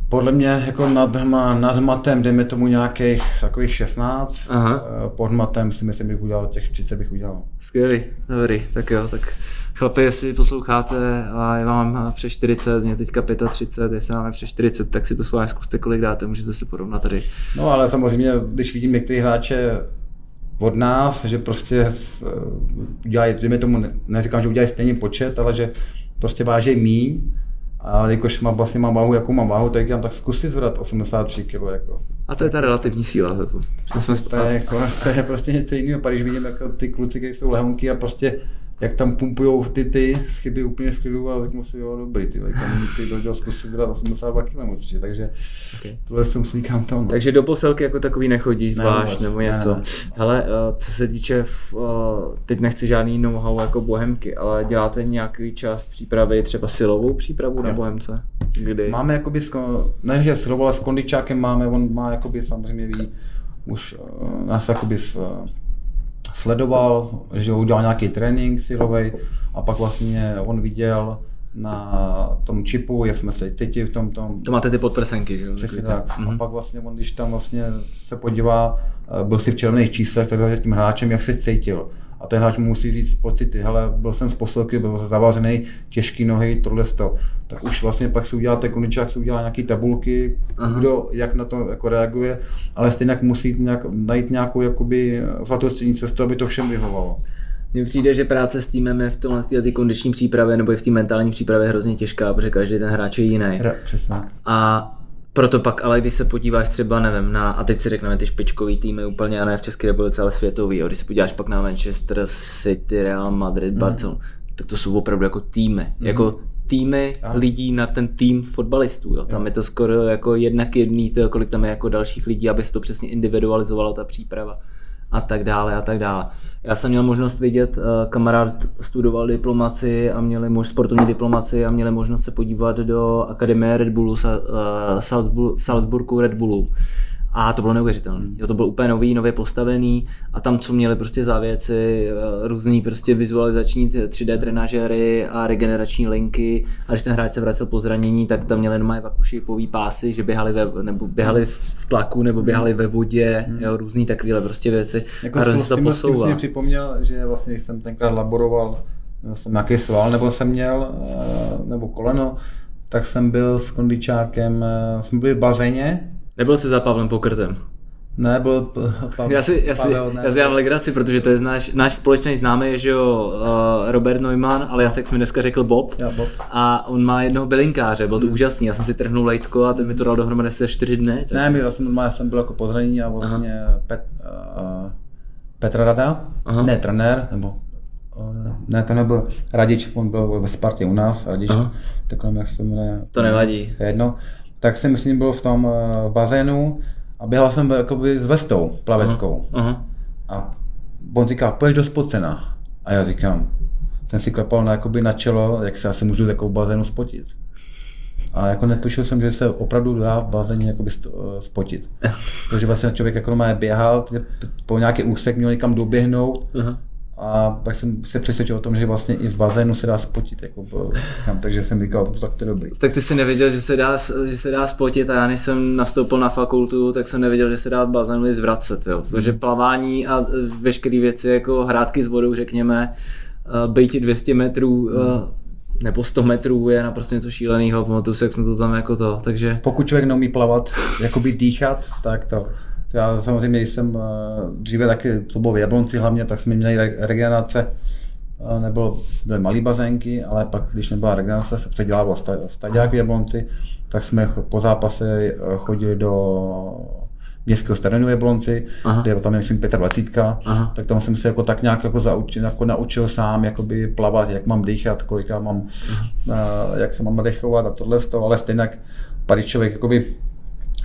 Podle mě jako nad, nad hmatem dejme tomu nějakých takových šestnáct, aha, pod hmatem si myslím, že bych udělal těch třicet bych udělal. Skvělý, dobrý, tak jo, tak. Chlapi, jestli posloucháte a já mám přes čtyřicet, mě teďka třicet pět, jestli máme přes čtyřicet, tak si to svoje zkuste, kolik dáte, můžete se porovnat tady. No ale samozřejmě, když vidím některý hráče od nás, že prostě udělají, tomu, neříkám, že udělají stejný počet, ale že prostě váží míň, a jakož mám, vlastně mám váhu, jakou mám váhu, tak říkám, tak zkus si zvedat osmdesát tři kilogramů. Jako. A to je ta relativní síla. Jako. To, je, jako, to je prostě něco jiného, když vidím jako ty kluci, kteří jsou lehonky a prostě jak tam pumpujou ty ty chyby úplně v klidu a tak musí jo dobrý ty, tak tam musí dodělat zkusit dělat osmdesát dva kilogramů určitě, takže okay, tohle jsem si říkám tam. Takže do posilky jako takový nechodíš zvlášť ne, nebo něco. Ne, ne. Hele, co se týče, v, teď nechci žádný know-how jako Bohemky, ale děláte nějaký část přípravy, třeba silovou přípravu no, na Bohemce? Kdy? Máme jakoby, ne že silovou, ale s kondičákem máme, on má jakoby samozřejmě ví, už nás jakoby s sledoval, že udělal nějaký trénink silový a pak vlastně on viděl na tom čipu, jak jsme se cítili v tom tom. To máte ty podprsenky, že jo? Přesně tak. tak. Mm-hmm. A pak vlastně on, když tam vlastně se podívá, byl si v červených číslech, tak za tím hráčem, jak se cítil. A ten hráč mu musí říct pocity, hele, byl jsem z posilky, byl jsem zavařený, těžký nohy, tohle sto. Tak už vlastně pak si udělá ten kondičák, si udělá nějaký tabulky, aha, kdo jak na to jako reaguje, ale stejně musí nějak, najít nějakou jakoby zlatou střední cestu, aby to všem vyhovalo. Mně přijde, že práce s týmem je v tomhle té kondiční přípravě nebo i v té mentální přípravě hrozně těžká, protože každý ten hráč je jiný. Re, přesně. A proto pak, ale když se podíváš třeba, nevím, na, a teď si řekneme ty špičkový týmy úplně, a ne v České republice, ale světový, jo, když se podíváš pak na Manchester City, Real Madrid, Barcelona, mm, tak to jsou opravdu jako týmy, mm, jako týmy a lidí na ten tým fotbalistů, jo, tam jo, je to skoro jako jedna k jedný, to, kolik tam je jako dalších lidí, aby se to přesně individualizovalo ta příprava a tak dále a tak dále. Já jsem měl možnost vidět, kamarád studoval diplomaci a měli mož, sportovní diplomaci a měli možnost se podívat do akademie Red Bullu v Salzburgu Red Bullu. A to bylo neuvěřitelné. Jo, to bylo úplně nový, nově postavený a tam, co měli prostě závěci, různý prostě vizualizační tři dé trenažery a regenerační linky. A když ten hráč se vracel po zranění, tak tam měli normálně vakušipový pásy, že běhali, ve, nebo běhali v tlaku nebo běhali ve vodě, mm, jo, různý takovéhle prostě věci. Jako a hrozně se to posouvá. Mě připomněl, že vlastně jsem tenkrát laboroval, jsem nějaký sval nebo jsem měl, nebo koleno, tak jsem byl s kondičákem, jsme byli v bazéně. Nebyl jsi za Pavlem Pokrtem? Ne, byl pa, já si, já si, Pavel. Ne, já si dělám legraci, protože to je náš, náš společný známý, že jo, uh, Robert Neumann, ale já se, jak jsi mi dneska řekl, Bob. Já, Bob. A on má jednoho bylinkáře, bylo to hmm. úžasný, já jsem si trhnul lejtko a ten mi to dal dohromady asi čtyři dny. Tak... Ne, my, já, jsem, já jsem byl jako po zranění a vlastně Pet, uh, Petra Rada, aha. ne trenér, nebo... Ne, to nebyl Radič, on byl ve Spartě u nás, Radič, takhle jak se jmenuje. To nevadí. Jedno. Tak si myslím, byl v tom v bazénu a běhal jsem jakoby s vestou plaveckou. Aha. A on říká, pojď do spocena. A já říkám, jsem si klepal na, jakoby na čelo, jak se asi můžu jako v bazénu spotit. A jako netušil jsem, že se opravdu dá v bazéně jakoby spotit. Protože vlastně člověk jako má běhal, po nějaký úsek měl někam doběhnout. Aha. A pak jsem se přesvědčil o tom, že vlastně i v bazénu se dá spotit, jako tam, takže jsem říkal, no, tak to je dobrý. Tak ty jsi nevěděl, že se dá, že se dá spotit, a já než jsem nastoupil na fakultu, tak jsem nevěděl, že se dá v bazénu i zvracet, jo. Protože plavání a veškeré věci jako hrátky s vodou, řekněme, bejti dvě stě metrů hmm. nebo sto metrů je naprosto něco šíleného, pamatuju se, jak jsme to tam jako to, takže... Pokud člověk neumí plavat, jakoby dýchat, tak to... Já samozřejmě jsem dříve taky, to bylo v Jablonci hlavně, tak jsme měli regenerace, nebylo, byly malé bazénky, ale pak, když nebyla regenerace, se to dělalo staďák v Jablonci, tak jsme po zápase chodili do městského stadionu v Jablonci, aha. kde tam myslím Petr Vlacítka, aha. tak tam jsem se jako tak nějak jako zaučil, jako naučil sám jakoby plavat, jak mám dýchat, kolika mám, aha. jak se mám dechovat a tohle z toho, ale stejně pak člověk jakoby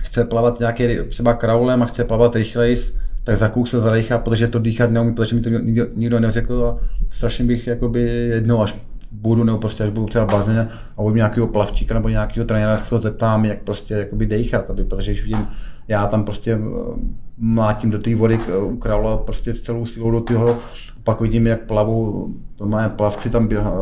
chce plavat nějaký třeba kraulem a chce plavat rychleji, tak za kůk se zadechá, protože to dýchat neumí, protože mi to nikdo, nikdo neřekl, a strašně bych jakoby jednou, až budu, nebo prostě až budu třeba v bazéně a budu nějakého plavčíka nebo nějakého trenéra, se ho zeptám, jak prostě jakoby dýchat, aby, protože když vidím, já tam prostě mlátím do té vody u kraula prostě celou silou do toho, pak vidím, jak plavou, normálně plavci tam běhá,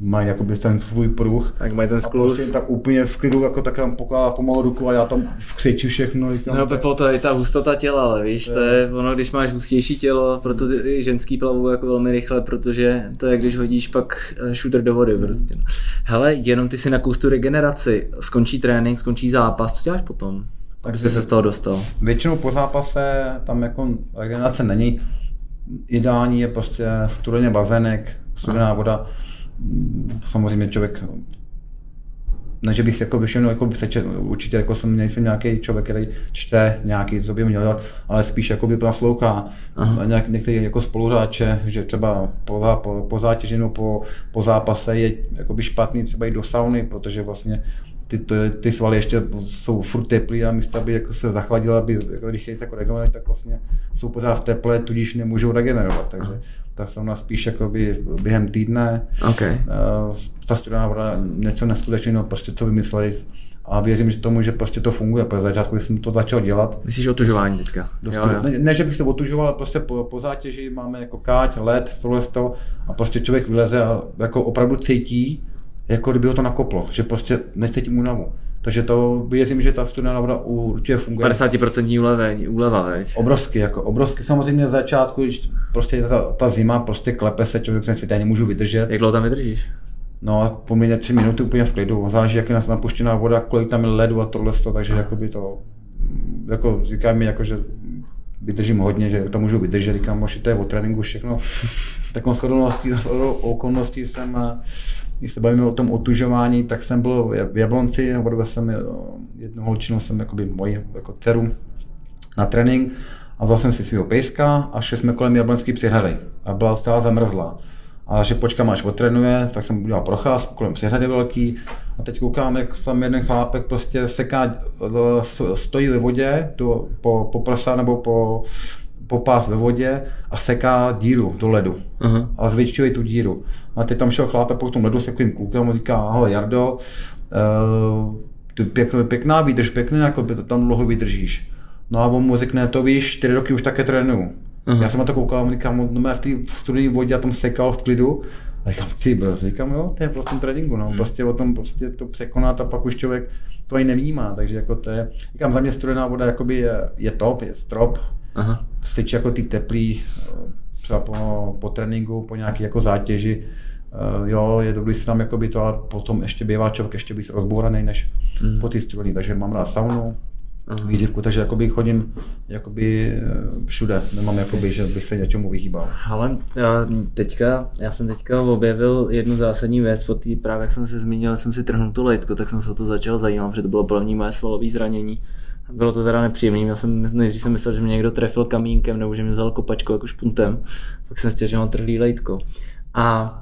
mají jakoby ten svůj pruh, tak mají ten skluz. Prostě tak úplně v klidu, jako tak tam pokládá pomalu ruku a já tam vkřičím všechno. Tam no Pepo, to je ta hustota těla, ale víš, je. To je ono, když máš hustější tělo, proto ty ženský plavou jako velmi rychle, protože to je, když hodíš pak šudr do vody prostě. Hele, jenom ty si nakous tu regeneraci, skončí trénink, skončí zápas, co děláš potom? Tak jsi se z toho dostal. Většinou po zápase tam jako regenerace není. Ideální je prostě studený bazének, studená aha. voda. Samozřejmě člověk, ne že bych jako vyšel, jako sečet, určitě jako jsem, nejsem nějaký člověk, který čte nějaký, co by měl dělat, ale spíš jako by naslouchá nějak, některý jako spoluhráče, že třeba po, po, po zátěži nebo po, po zápase je jakoby špatný třeba i do sauny, protože vlastně ty, ty, ty svaly ještě jsou furt teplý a místo, aby jako se zachladila, aby jako, když je jako regenerovat, tak vlastně jsou pořád v teple, tudíž nemůžou regenerovat, takže ta sauna spíš jakoby během týdne. Okay. Uh, ta studená voda něco neskutečného, prostě co vymysleli, a věřím že tomu, že prostě to funguje, protože začátku jsem to začal dělat. Myslíš otužování teďka? Jo, jo. Ne, ne, že bych se otužoval, ale prostě po, po zátěži máme jako káť, led, tohle to, a prostě člověk vyleze a jako opravdu cítí, jako kdyby ho to nakoplo, že prostě necítím únavu. Takže to věřím, že ta studená voda určitě funguje. padesát procent úleveň, úleva, veď? Obrovsky, jako obrovsky. Samozřejmě v začátku, když prostě ta, ta zima, prostě klepe se, člověk se tady nemůžu vydržet. Jak dlouho tam vydržíš? No, poměrně tři minuty úplně v klidu. Záleží, jak je napuštěná voda, kolik tam je ledu a tohle, takže jakoby to, jako říkají mi, jako, že vydržím hodně, že to můžu vydržet, říkám, mož, to je o tréninku všechno. Takovou shodou okolností jsem, když se bavíme o tom otužování, tak jsem byl v Jablonci, hodil jsem jednou holčinou, jsem jakoby moji jako dceru na trénink a vzal jsem si svého pejska a šli jsme kolem Jablonské přehrady a byla celá zamrzlá. A že počkám, až otrénuje, tak jsem udělal procházku kolem přehrady velký a teď koukám, jak tam jeden chlápek prostě seká, stojí ve vodě tu, po, po prsa nebo po, po pás ve vodě a seká díru do ledu uh-huh. a zvětšuje tu díru. A teď tam šel chlápek po tom ledu s takovým klukem a říká, ahoj Jardo, uh, ty pěkná, pěkná výdrž, pěkný, jako by to tam dlouho vydržíš. No a on mu řekne, to víš, čtyři roky už také trénuju. Uhum. Já jsem na to koukal, říkám, v té studené vodě a tam sekal v klidu. A říkám, ty brz, říkám, jo, to je prostě v tréninku, no, prostě o tom prostě to překonat a pak už člověk to ani nevnímá, takže jako to je, říkám, za mě studená voda jakoby je, je top, je strop, aha. co se týče jako ty teplý, třeba po, po tréninku, po nějaké jako zátěži, jo, je dobrý si tam jakoby to, ale potom ještě bývá člověk ještě být rozbouraný než hmm. po ty studený, takže mám rád saunu. Aha. výzivku, takže jakoby chodím jakoby všude, nemám jakoby, že bych se něčemu vyhýbal. Ale já, teďka, já jsem teďka objevil jednu zásadní věc, po té právě jak jsem se zmínil, jsem si trhnul tu lejtku, tak jsem se o to začal zajímat, protože to bylo první moje svalové zranění. Bylo to teda nepříjemný, já jsem nejdřív jsem myslel, že mě někdo trefil kamínkem nebo že mě vzal kopačkou jako špuntem, pak jsem zjistil, že mám trhlý lejtko. A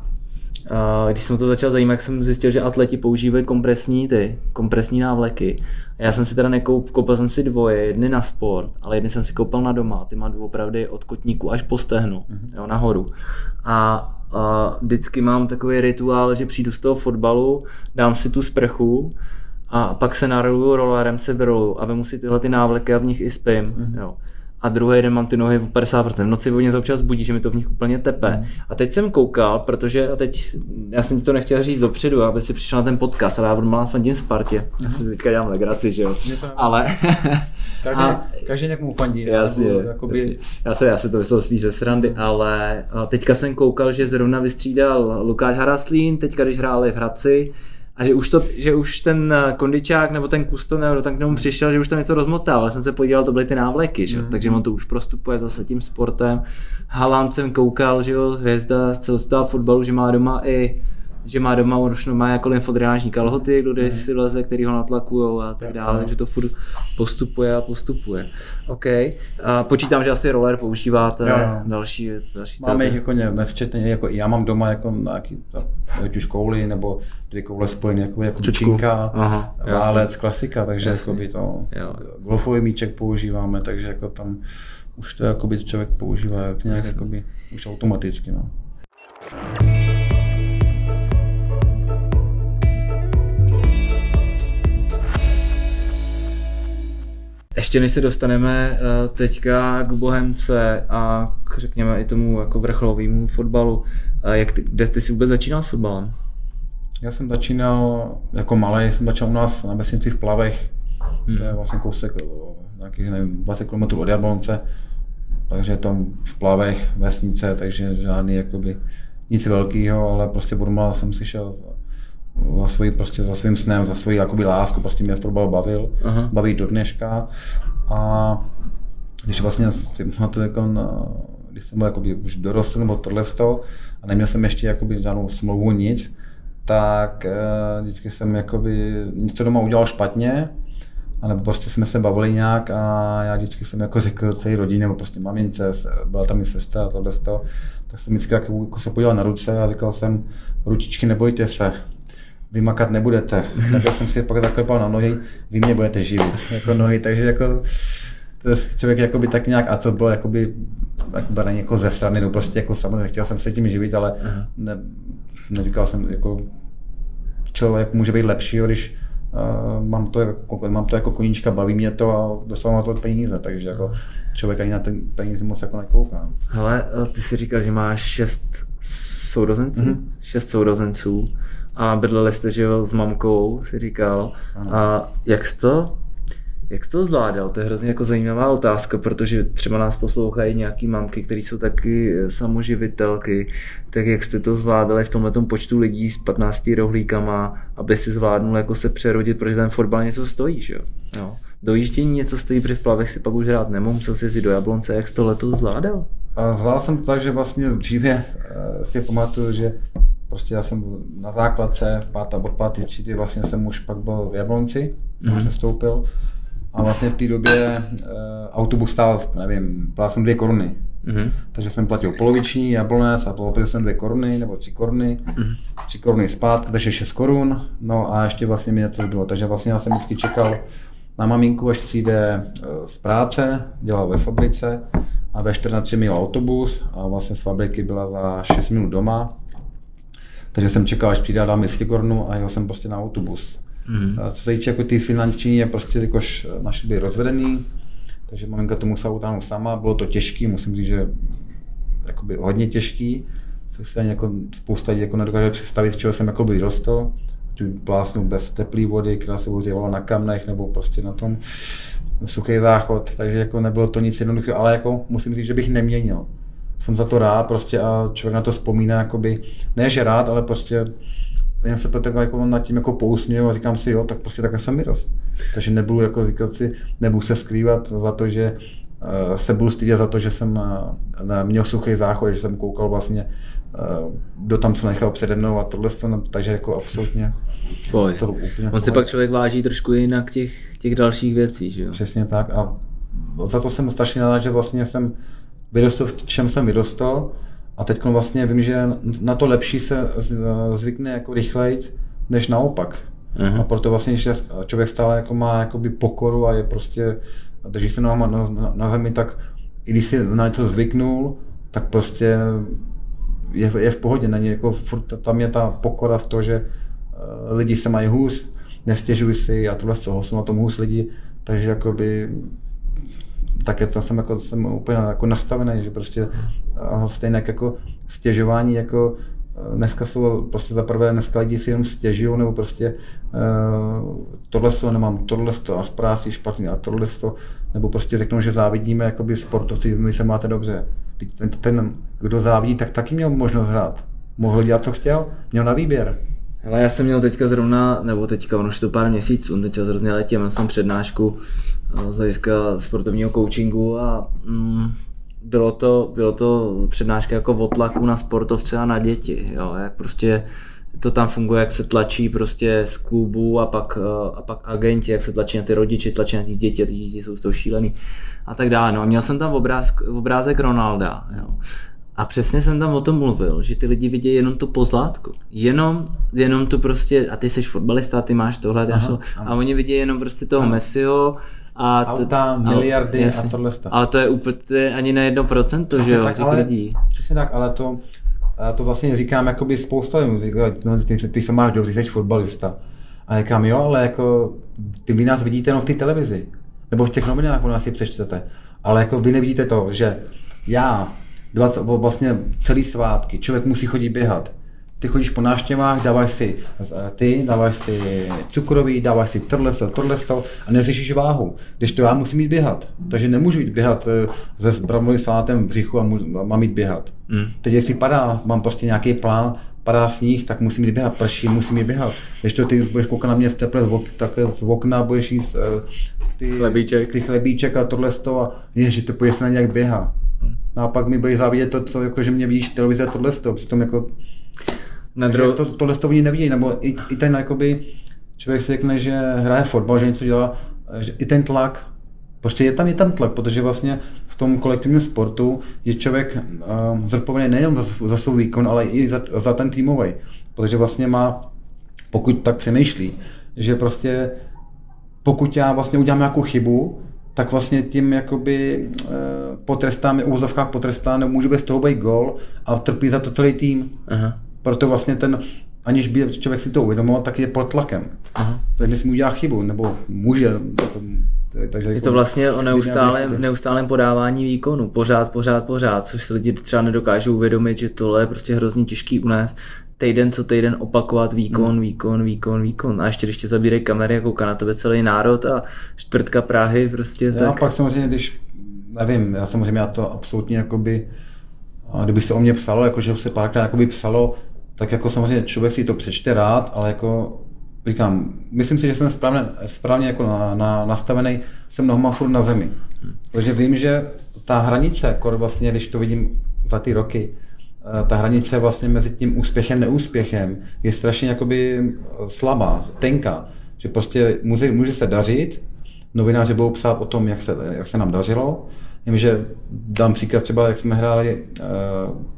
když jsem to začal zajímat, jsem zjistil, že atleti používají kompresní ty, kompresní návleky. Já jsem si teda nekoup, koupil jsem si dvoje, jedny na sport, ale jedny jsem si koupil na doma, ty mám opravdu od kotníku až po stehnu, jo, nahoru. A, a vždycky mám takový rituál, že přijdu z toho fotbalu, dám si tu sprchu a pak se naroluju rollerem, se vyroluju a vemu si tyhle ty návleky a v nich i spím, jo. A druhý den mám ty nohy v padesát procent. V noci mě to občas budí, že mi to v nich úplně tepe. A teď jsem koukal, protože a teď, já jsem ti to nechtěl říct dopředu, aby si přišel na ten podcast, ale já budu malá fandím Spartě. Já si teďka dělám legraci, že jo. Ale... každý, a... každý nějakou fandí. Jasně, jakoby... já, se, já se to myslel spíš ze srandy, ale teďka jsem koukal, že zrovna vystřídal Lukáš Haraslín, teďka když hráli v Hradci, a že už, to, že už ten kondičák nebo ten kusto nebo tak k němu přišel, že už tam něco rozmotal, ale jsem se podíval, to byly ty návleky, že? Mm. Takže on to už prostupuje zase tím sportem. Haaland jsem koukal, že jo, hvězda z celosvětového fotbalu, že má doma i, že má doma už má jako infodrenážní kalhoty, kdo mm. si leze, který ho natlakujou a tak dále, mm. takže to furt postupuje a postupuje. OK, a počítám, že asi roller používáte, no. další, další máme jich jako nevčetně, jako já mám doma jako nějaký, ať už kouli nebo dvě koule spojené, jako, jako činka, válec, klasika, takže jakoby to jo. golfový míček používáme, takže jako tam už to jakoby člověk používá nějak jakoby, už automaticky. No. Ještě než se dostaneme teďka k Bohemce a k, řekněme i tomu jako vrcholovému fotbalu, jak ty, kde ty jsi vůbec začínal s fotbalem? Já jsem začínal jako malej, jsem začal u nás na vesnici v Plavech, hmm. to je vlastně kousek nějakých, nevím, dvacet kilometrů od Jablonce, takže tam v Plavech vesnice, takže žádný jakoby nic velkého, ale prostě odmala jsem si šel za svým prostě za svým snem, za svou jakoby lásku, prostě mě fotbal bavil, Aha. baví do dneška. A když vlastně si pamatuju, jako na, když jsem byl jakoby už dorostl nebo tohle toho a neměl jsem ještě jakoby žádnou smlouvu nic, tak e, vždycky jsem jakoby něco doma udělal špatně, anebo prostě jsme se bavili nějak a já vždycky jsem jako řekl celý rodině, nebo prostě mamince, byla tam i sestra a tohle toho, tak jsem vždycky jako, jako se podíval na ruce a říkal jsem, ručičky, nebojte se. Vy makat nebudete, takže jsem si pak zaklepal na nohy, vy mě budete živit, jako nohy, takže jako člověk jakoby tak nějak, a to bylo jakoby, jakoby není jako ze strany, no prostě jako samozřejmě chtěl jsem se tím živit, ale ne, neříkal jsem jako, člověk může být lepší, když uh, mám, to jako, mám to jako koníčka, baví mě to a dostávám na to peníze, takže jako člověk ani na ten peníze moc jako nekouká. Hele, ty jsi říkal, že máš šest sourozenců, mm-hmm. šest sourozenců. A bydleli jste, že jo, s mamkou, si říkal. Ano. A jak jsi to, jak jsi to zvládal? To je hrozně jako zajímavá otázka, protože třeba nás poslouchají nějaký mamky, které jsou taky samoživitelky. Tak jak jste to zvládali v tomhletom počtu lidí s patnácti rohlíkama, aby si zvládnul jako se přerodit, protože ten fotbal něco stojí, že jo? Jo. Dojíždění něco stojí, protože v Plavech si pak už hrát nemohl, musel jsi jít do Jablonce. Jak jsi to letos zvládal? Zvládal jsem to tak, že vlastně dříve si pamatuju, že prostě já jsem na základce, pátá od páté třídy, vlastně jsem už pak byl v Jablonci, jsem mm-hmm. přestoupil a vlastně v té době e, autobus stál, nevím, platil jsem dvě koruny. Mm-hmm. Takže jsem platil poloviční Jablonec a platil jsem dvě koruny nebo tři koruny, mm-hmm. tři koruny zpátky, takže šest korun, no a ještě vlastně mi něco zbylo, takže vlastně já jsem vždycky čekal na maminku, až přijde z práce, dělal ve fabrice a ve čtrnáct měl autobus a vlastně z fabriky byla za šest minut doma. Takže jsem čekal, až přijde a dal mi korunu a jel jsem prostě na autobus. Mm. Co se týče jako ty finanční, je prostě jakož naši byli rozvedený, takže maminka to musela utáhnout sama, bylo to těžký, musím říct, že jakoby hodně těžký, což se ani jako spousta lidí jako nedokáže představit, čeho jsem jakoby vyrostl, plásnu bez teplý vody, která se vozívala na kamnech nebo prostě na tom suchý záchod, takže jako nebylo to nic jednoduchého, ale jako musím říct, že bych neměnil. Jsem za to rád prostě a člověk na to vzpomíná jakoby, ne že rád, ale prostě jen se potom jako nad tím jako pousměju a říkám si, jo, tak prostě takhle jsem vyrost. Takže nebudu jako říkat si, nebudu se skrývat za to, že se budu stydět za to, že jsem měl suchý záchod, že jsem koukal vlastně, kdo tam co nechal přede mnou a tohle, takže jako absolutně. To úplně on si pak člověk váží trošku jinak těch, těch dalších věcí, že jo? Přesně tak a za to jsem strašně rád, že vlastně jsem vyrostl, v čem jsem vyrostl a teď vlastně vím, že na to lepší se zvykne jako rychlejc, než naopak. Uhum. A proto vlastně, že člověk stále jako má jakoby pokoru a je prostě, drží se nohama na, na, na zemi, tak i když si na něco zvyknul, tak prostě je, je v pohodě, není jako furt tam je ta pokora v to, že lidi se mají hůř, nestěžují si a tohle z toho jsou na tom hůř lidi, takže jakoby tak je to, jsem, jako, jsem úplně jako nastavený, že prostě stejně jako stěžování jako dneska jsou prostě za prvé, dneska lidi si jenom stěžují, nebo prostě uh, tohle to nemám, tohle to a v práci špatný a tohle to, nebo prostě řeknou, že závidíme jakoby sportovci, my se máte dobře. Ten, ten, kdo závidí, tak taky měl možnost hrát. Mohl dělat, co chtěl, měl na výběr. Hele, já jsem měl teďka zrovna, nebo teďka, ono už to pár měsíců, on teďka zrovna letě, měl jsem přednášku z hlediska sportovního coachingu a mm, Bylo to, bylo to přednáška jako o tlaku na sportovce a na děti, jo, jak prostě to tam funguje, jak se tlačí prostě z klubu a pak, a pak agenti, jak se tlačí na ty rodiče, tlačí na ty děti a ty děti jsou z toho šílený a tak dále. No a měl jsem tam obrázk, obrázek Ronalda, jo. A přesně jsem tam o tom mluvil, že ty lidi vidějí jenom tu pozlátku, jenom, jenom tu prostě, a ty jsi fotbalista, ty máš tohle, ty máš tohle, a oni vidějí jenom prostě toho ano. Messiho, a auta, t- miliardy jasný. A tohle stav. Ale to je úplně ani na jedno procento, že jo, tak, těch ale, lidí. Přesně tak, ale to, to vlastně říkám jakoby spousta lidí, no, ty, ty, ty se máš dobře, jsi fotbalista. A říkám, jo, ale jako ty vy nás vidíte jenom v té televizi, nebo v těch novinách, ono nás si přečtete. Ale jako vy nevidíte to, že já, dvacet, vlastně celý svátky, člověk musí chodit běhat. Ty chodíš po návštěvách, dáváš si ty, dáváš si cukrový, dáváš si tohle, tohle a neřešíš váhu. Když to já musím jít běhat, takže nemůžu jít běhat se bramborovým salátem v břichu a mám jít běhat. Mm. Teď jestli padá, mám prostě nějaký plán, padá sníh, tak musím jít běhat, prší, musím jít běhat. Když to ty budeš koukat na mě v teple takhle z okna, budeš jíst ty chlebíček, ty chlebíček a tohle a ježi, to půjde se na nějak běhat. No a pak mi budeš závidět to, to jako, že mě vidíš televize tohle jako. Na dru... to, tohle to oni nevidí, nebo i, i ten jakoby, člověk si řekne, že hraje fotbal, že něco dělá, že i ten tlak, prostě je tam je tam tlak, protože vlastně v tom kolektivním sportu je člověk um, zodpovědný nejen za, za svůj výkon, ale i za, za ten týmový, protože vlastně má, pokud tak přemýšlí, že prostě pokud já vlastně udělám nějakou chybu, tak vlastně tím jakoby uh, potrestám, úzovkách potrestám, nebo může bez toho být gól a trpí za to celý tým. Aha. Proto vlastně ten, aniž by člověk si to uvědomoval, tak je pod tlakem. Aha. Takže si mu udělá chybu, nebo může. Takže je to vlastně o neustálém, neustálém podávání výkonu, pořád, pořád, pořád, což se lidi třeba nedokážou uvědomit, že tohle je prostě hrozně těžký unést. Týden co týden opakovat výkon, hmm. výkon, výkon, výkon. A ještě když tě zabírají kamery a kouká na tebe celý národ a čtvrtka Prahy prostě. Já tak... pak samozřejmě, když, nevím, já samozřejmě já to absolutně jakoby, kdyby se o mě psalo, jakože se párkrát jakoby psalo, tak jako samozřejmě člověk si to přečte rád, ale jako říkám, myslím si, že jsem správně, správně jako na, na, nastavený, jsem nohama furt na zemi. Takže vím, že ta hranice, jako vlastně, když to vidím za ty roky, ta hranice vlastně mezi tím úspěchem a neúspěchem je strašně jakoby slabá, tenká, že prostě může, může se dařit, novináři budou psát o tom, jak se, jak se nám dařilo. Vím, že dám příklad třeba, jak jsme hráli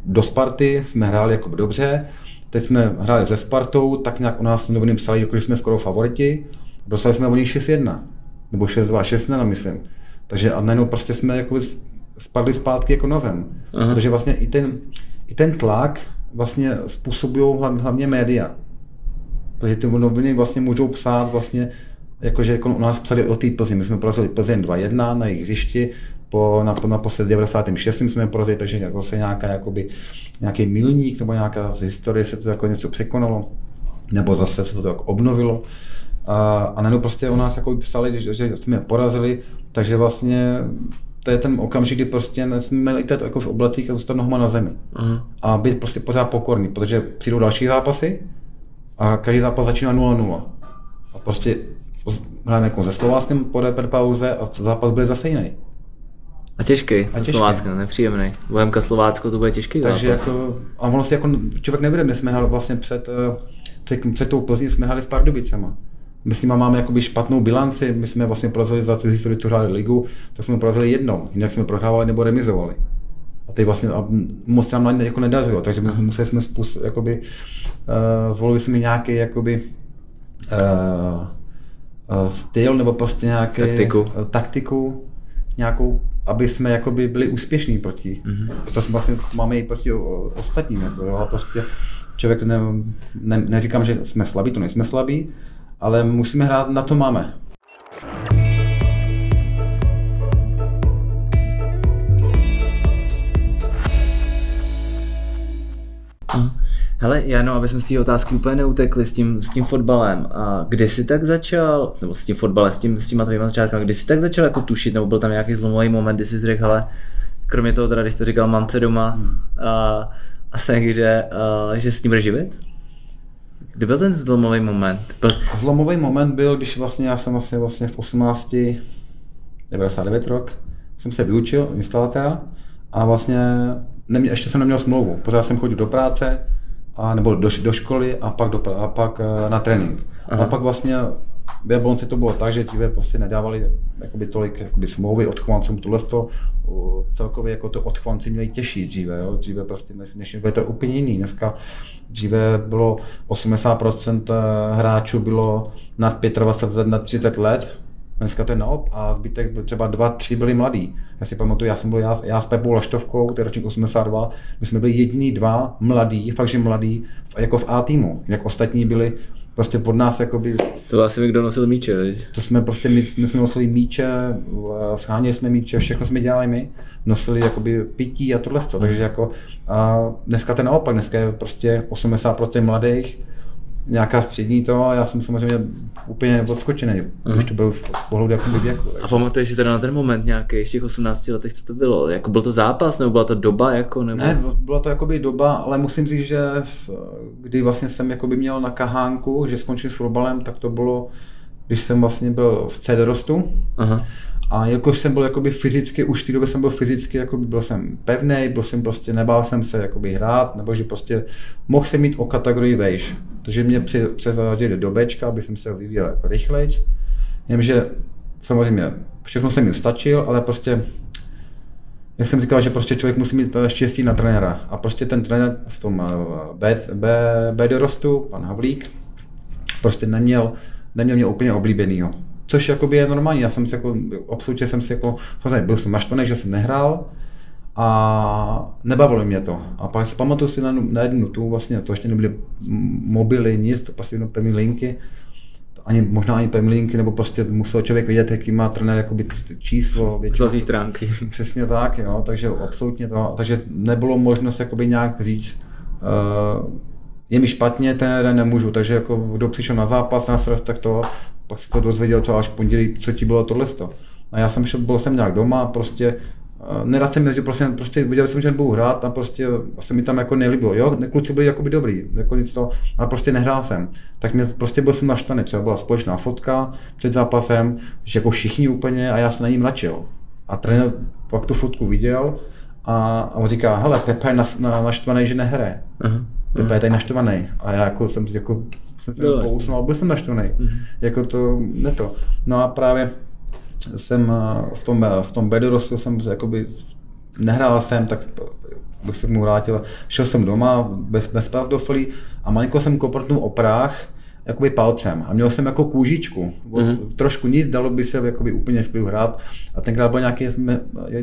do Sparty, jsme hráli jako dobře, teď jsme hráli se Spartou, tak nějak o nás noviny psali, jako že jsme skoro favoriti, dostali jsme o nich šest jedna, nebo šest dva, šest jedna, myslím. Takže a najednou prostě jsme jako spadli zpátky jako na zem. Aha. Protože vlastně i ten, i ten tlak vlastně způsobují hlavně média. Takže ty noviny vlastně můžou psát vlastně, jakože jako u nás psali o té Plzni, my jsme porazili Plzeň dva jedna na jejich hřišti, po na, na posled devadesátém šestém jsme porazili, takže zase vlastně nějaká jakoby, nějaký milník nebo nějaká z historie se to jako něco překonalo, nebo zase se to tak obnovilo. A, a najednou prostě o nás jakoby psali, že, že jsme porazili, takže vlastně to je ten okamžik, kdy prostě jsme měli to jako v oblacích a zůstat nohama na zemi. Uh-huh. A být prostě pořád pokorný, protože přijdou další zápasy, a a každý zápas začíná nula nula. A prostě hráme jako se Slováckem po pauze a zápas bude zase jiný. A těžký, a těžký. Slovácko, nepříjemný. Bohemka Slovácko, to bude těžký takže zápas. Jako, a ono si jako člověk nebude, my jsme hráli vlastně před, před, před tou Plzní jsme hráli s Pardubicema. My s nima máme jakoby špatnou bilanci, my jsme vlastně porazili za tu historii, tu hráli ligu, tak jsme porazili jednou, jinak jsme prohrávali nebo remizovali. A teď vlastně a moc se nám jako nedařilo, takže my museli jsme způsob, jakoby, uh, zvolili jsme nějaký jakoby uh, uh, styl nebo prostě nějaký taktiku, uh, taktiku nějakou, aby jsme jakoby byli úspěšní proti. Mm-hmm. To jsme vlastně máme i proti ostatním, jako, ale prostě člověk ne, ne, neříkám, že jsme slabí, to nejsme slabí, ale musíme hrát, na to máme. Hele, Jano, aby jsme z té otázky úplně neutekli s tím, s tím fotbalem. A kdy jsi tak začal, nebo s tím fotbalem, s, tím, s těma tvýma začátkama, kdy jsi tak začal jako tušit, nebo byl tam nějaký zlomový moment, kdy jsi řekl, hele, kromě toho teda, když jsi říkal mamce doma a, a se někde, a, že s tím budeš živit? Kdy byl ten zlomový moment? Byl... Zlomový moment byl, když vlastně já jsem vlastně, vlastně v osmnácti, devadesát devět rok, jsem se vyučil instalatéra a vlastně nemě, ještě jsem neměl smlouvu, pořád jsem chodil do práce, a nebo do, do školy a pak, do, a pak na trénink. Aha. A pak vlastně v Jablonci to bylo tak, že ti prostě nedávali jakoby tolik jakoby smlouvy odchovancům, tohle to celkově jako to odchovanci měli těžší dříve, jo? Dříve prostě dnešní době je to úplně jiný. Dneska dříve bylo osmdesát procent hráčů bylo nad dvacet pět, nad třicet let, dneska to je naop a zbytek třeba dva, tři byli mladí. Já si pamatuju, já jsem byl já, já s Pepou Laštovkou, to je ročník osmdesát dva, my jsme byli jediní dva mladí, fakt že mladí, jako v A týmu, jak ostatní byli prostě pod nás jakoby... To byl asi mi, kdo nosil míče, viď? To jsme prostě, my, my jsme nosili míče, sháněli jsme míče, všechno jsme dělali my, nosili jakoby pití a tohle, co. Takže jako a dneska to je naopak, dneska je prostě osmdesát procent mladých, nějaká střední to a já jsem samozřejmě úplně odskočený, uh-huh. Už to byl v pohledu jakoby věku. A pamatuješ si teda na ten moment nějaký, v těch osmnácti letech, co to bylo? Jako byl to zápas nebo byla to doba? Jako, nebo... Ne, byla to jakoby doba, ale musím říct, že když vlastně jsem jakoby měl na kahánku, že skončil s fotbalem, tak to bylo, když jsem vlastně byl v cedorostu. Uh-huh. A jelikož jsem byl jakoby fyzicky, už v té době jsem byl fyzicky, jakoby byl jsem pevnej, byl jsem prostě, nebál jsem se jakoby hrát, nebo že prostě mohl jsem mít o kategorii vejš. Takže mě přesadili do Bčka, aby jsem se vyvíjel jako rychlejc. Vím, že samozřejmě všechno jsem jim stačil, ale prostě, jak jsem říkal, že prostě člověk musí mít štěstí na trenéra. A prostě ten trenér v tom B, B, B dorostu, pan Havlík, prostě neměl, neměl mě úplně oblíbenýho. Což jakoby je normální, já jsem si jako, absolutně jsem si jako, samozřejmě byl jsem naštvaný, že jsem nehrál a nebavilo mě to. A pak si pamatuju si na, na jednu tu, vlastně to ještě nebyly mobily, nic, to prostě jenom první linky, ani, možná ani první linky, nebo prostě musel člověk vidět, jaký má trenér jakoby číslo. Zlatý stránky. Přesně tak, jo, takže absolutně to, takže nebylo možnost jakoby nějak říct, uh, je mi špatně, ten nemůžu, takže jako kdo přišel na zápas, na sraz, tak to, pak se to dozvěděl to až v pondělí, co ti bylo tohleto. A já jsem šel, byl jsem nějak doma, prostě, nerad jsem jezdil, prostě, prostě viděl jsem, že budu hrát a prostě se mi tam jako nelíbilo, jo, kluci byli jakoby dobrý, jako nic to, ale prostě nehrál jsem. Tak mě, prostě byl jsem naštvaný, třeba byla společná fotka před zápasem, že jako všichni úplně a já se na ní mračil. A trenér pak tu fotku viděl a, a on říká, hele, Pepa je na, na, naštvaný, že nehraje. Uh-huh. Pepa je tady naštvaný a já jako jsem jako jsem se pousnul, byl jsem naštvaný, mm-hmm. Jako to, ne to. No a právě jsem v tom, v tom bedrostu jsem jakoby, nehrál jsem, tak bych se k tomu vrátil, šel jsem doma bez, bez pavdoflí a malinko jsem koprtnul o práh jakoby palcem a měl jsem jako kůžičku, mm-hmm. Trošku nic, dalo by se jakoby úplně v klidu hrát a tenkrát byl nějaký,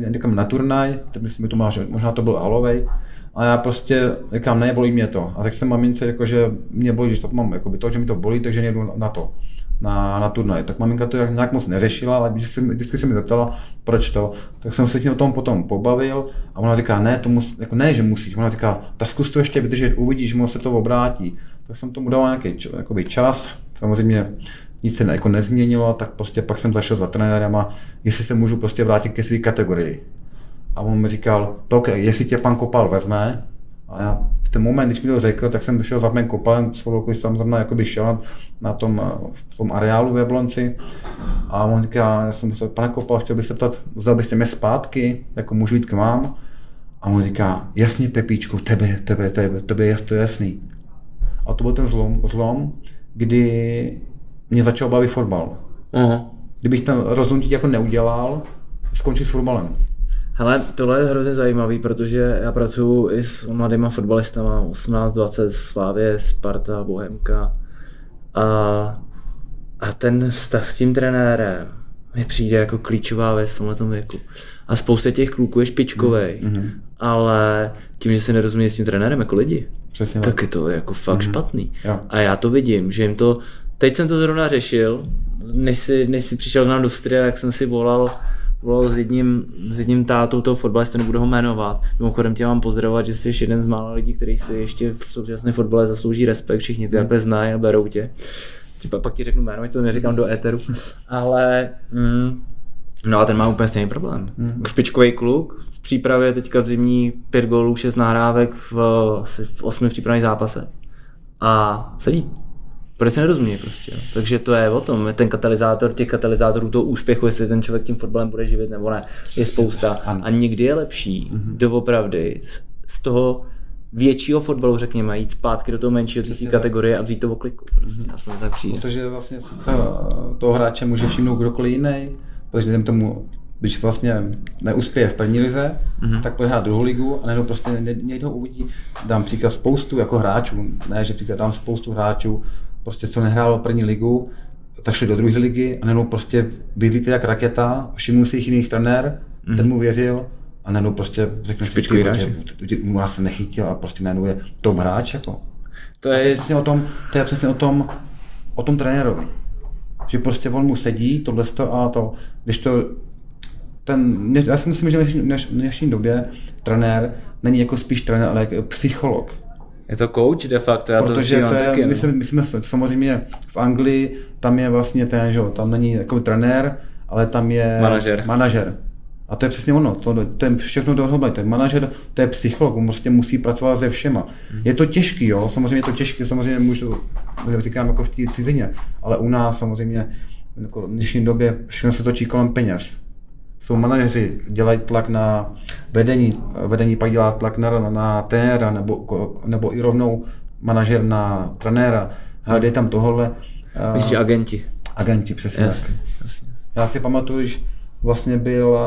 někam na turnaj, myslím, to má, možná to byl halovej, a já prostě říkám, ne, bolí mě to. A tak jsem mamince jako, že mě bolí, že to mám, jakoby to, že mi to bolí, takže nejdu na to, na, na turnaj. Tak maminka to nějak moc neřešila, ale vždycky, vždycky se mi zeptala, proč to. Tak jsem se s ní o tom potom pobavil a ona říká, ne, to mus, jako ne, že musíš. Ona říká, tak zkus to ještě vydržet, uvidíš, možná se to obrátí. Tak jsem tomu dal nějaký jakoby čas, samozřejmě nic se jako nezměnilo, tak prostě pak jsem zašel za trenérem a jestli se můžu prostě vrátit ke své kategorii. A on mi říkal, tak, jestli tě pan Kopal vezme, a já v ten moment, když mi to řekl, tak jsem šel za mém kopalem, když jsem zrovna jakoby šel na tom, v tom areálu v Jablonci. A on říká, já jsem se, pane Kopal, chtěl bych se ptat, vzal byste mě zpátky, jako můžu jít k vám? A on říká, jasně Pepíčku, tebe, tebe, tebe, tebe je to jasný. A to byl ten zlom, zlom kdy mě začal bavit fotbal. Uh-huh. Kdybych ten rozhodnutí jako neudělal, skončil s fotbalem. Hele, tohle je hrozně zajímavý, protože já pracuji i s mladýma fotbalistama, osmnáct dvacet, Slavie, Sparta, Bohemka. A, a ten vztah s tím trenérem mi přijde jako klíčová věc v tomhletom věku. A spousta těch kluků je špičkovej, mm-hmm. ale tím, že se nerozumí s tím trenérem jako lidi, přesně tak je to jako fakt mm-hmm. špatný. Jo. A já to vidím, že jim to... Teď jsem to zrovna řešil, než si, než si přišel k nám do studia, jak jsem si volal volal s jedním, s jedním tátou toho fotbalista, nebudu ho jmenovat. Mimochodem tě mám pozdravovat, že jsi jeden z mála lidí, který si ještě v současné fotbale zaslouží respekt, všichni ty takhle znají a berou tě. Pak ti řeknu jméno, ať to neříkám do éteru. Ale, mm, no a ten má úplně stejný problém. Mm. Špičkový kluk, v přípravě teďka v zimní pět gólů, šest nahrávek v, asi v osmi přípravných zápasech. A sedí. Proč se nerozumí prostě. Takže to je o tom, ten katalyzátor, těch katalyzátorů toho úspěchu, jestli ten člověk tím fotbalem bude živit nebo ne, je spousta. A někdy je lepší mm-hmm. doopravdy z toho většího fotbalu, řekněme, jít zpátky do toho menšího té kategorie a vzít to okliku. Prostě, mm-hmm. aspoň tak přijde. Protože vlastně to, toho hráče může všimnout kdokoliv jiný, protože jdem tomu, když vlastně neuspěje v první lize, mm-hmm. tak pojedná druhou ligu a najednou prostě někdo uvidí. Dám příklad spoustu jako hráčů, ne, že příklad dám spoustu hráčů, prostě co nehrálo první ligu, tak šli do druhé ligy a najednou prostě vyvíte jak raketa, všiml si jich jiných trenér, mm. ten mu věřil a najednou prostě řekne si, ty mu se nechytil a prostě najednou je top hráč jako. To je, to je přesně o tom, to je přesně o tom, o tom trenérovi, že prostě on mu sedí tohle a to, když to ten, já si myslím, že v dnešní době trenér není jako spíš trenér, ale jako psycholog. Je to coach de facto, já protože to, to je, taky, my, jsme, my jsme samozřejmě v Anglii, tam je vlastně ten, že tam není jako trenér, ale tam je manažer. manažer. A to je přesně ono, to, to je všechno dohromady, ten manažer, to je psycholog, on prostě musí pracovat se všema. Hmm. Je to těžký, jo, samozřejmě je to těžké, samozřejmě můžu, říkám jako v té cizině, ale u nás samozřejmě jako v dnešní době všechno se točí kolem peněz. Jsou manažeři, dělají tlak na vedení, vedení pak dělá tlak na, na trenéra, nebo, nebo i rovnou manažer na trenéra. Hele, dej tam tohle. Myslíš uh, agenti. Agenti, přesně. Jasně, jasně, jasně. Já si pamatuju, že vlastně byl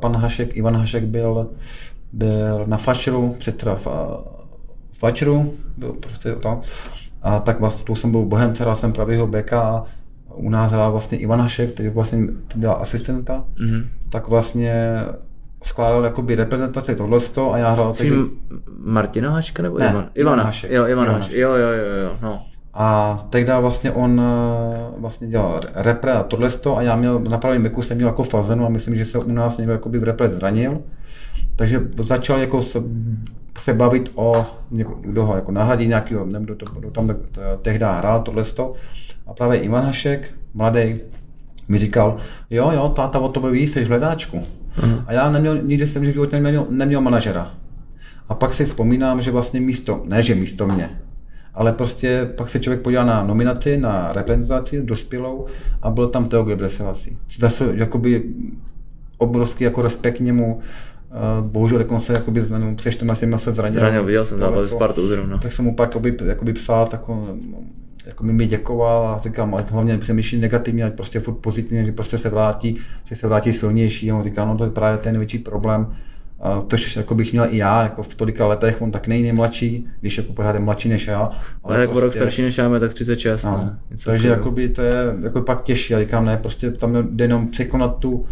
pan Hašek, Ivan Hašek byl, byl na Fačru, předseda Fačru, byl prostě to. A tak vlastně tu jsem byl v Bohemce, hrál jsem pravýho beka. U nás hrál vlastně Ivan Hašek, který vlastně dělal asistenta, mm-hmm. tak vlastně skládal jakoby reprezentaci tohleto a já hrál... Takže... Martina Haška nebo ne, Ivan? Ivana Hašek. Jo, Ivan Hašek. Jo, jo, jo, jo. No. A tehdy vlastně on vlastně dělal repre a tohleto a já měl, na pravém beku jsem měl jako fazenu a myslím, že se u nás někdo jakoby v repre zranil. Takže začal jako se, se bavit o někoho, jako nahradit nějakého, nevím, kdo, to, kdo tam tehdy hrál tohleto. A právě Ivan Hašek, mladý, mi říkal, jo, jo, táta o tobě ví, jsi v hledáčku. Uh-huh. A já neměl, nikdy jsem v životě neměl, neměl manažera. A pak si vzpomínám, že vlastně místo, ne že místo mě, ale prostě pak se člověk podíval na nominaci, na reprezentaci dospělou a byl tam Teo Gebreselassie. Zase jakoby obrovský jako respekt němu. Bohužel dokonce jakoby před čtrnácti se zranil. Zranil, viděl jsem zápas se Spartou zrovna. Tak jsem mu pak jakoby, jakoby psal takovou, jako mi děkoval a říkám, ale hlavně přemýšlím negativně, ale prostě furt pozitivně, že prostě se vrátí, že se vrátí silnější. A on říká, no to je právě ten největší problém, což jako bych měl i já, jako v tolika letech, on tak nej, nejmladší, když jako pořád je mladší než já. Ale jako prostě, rok starší než já, mě tak třicet šest, no, ne? Takže jakoby to je jako pak těžší, já říkám, ne, prostě tam jde jenom překonat tu,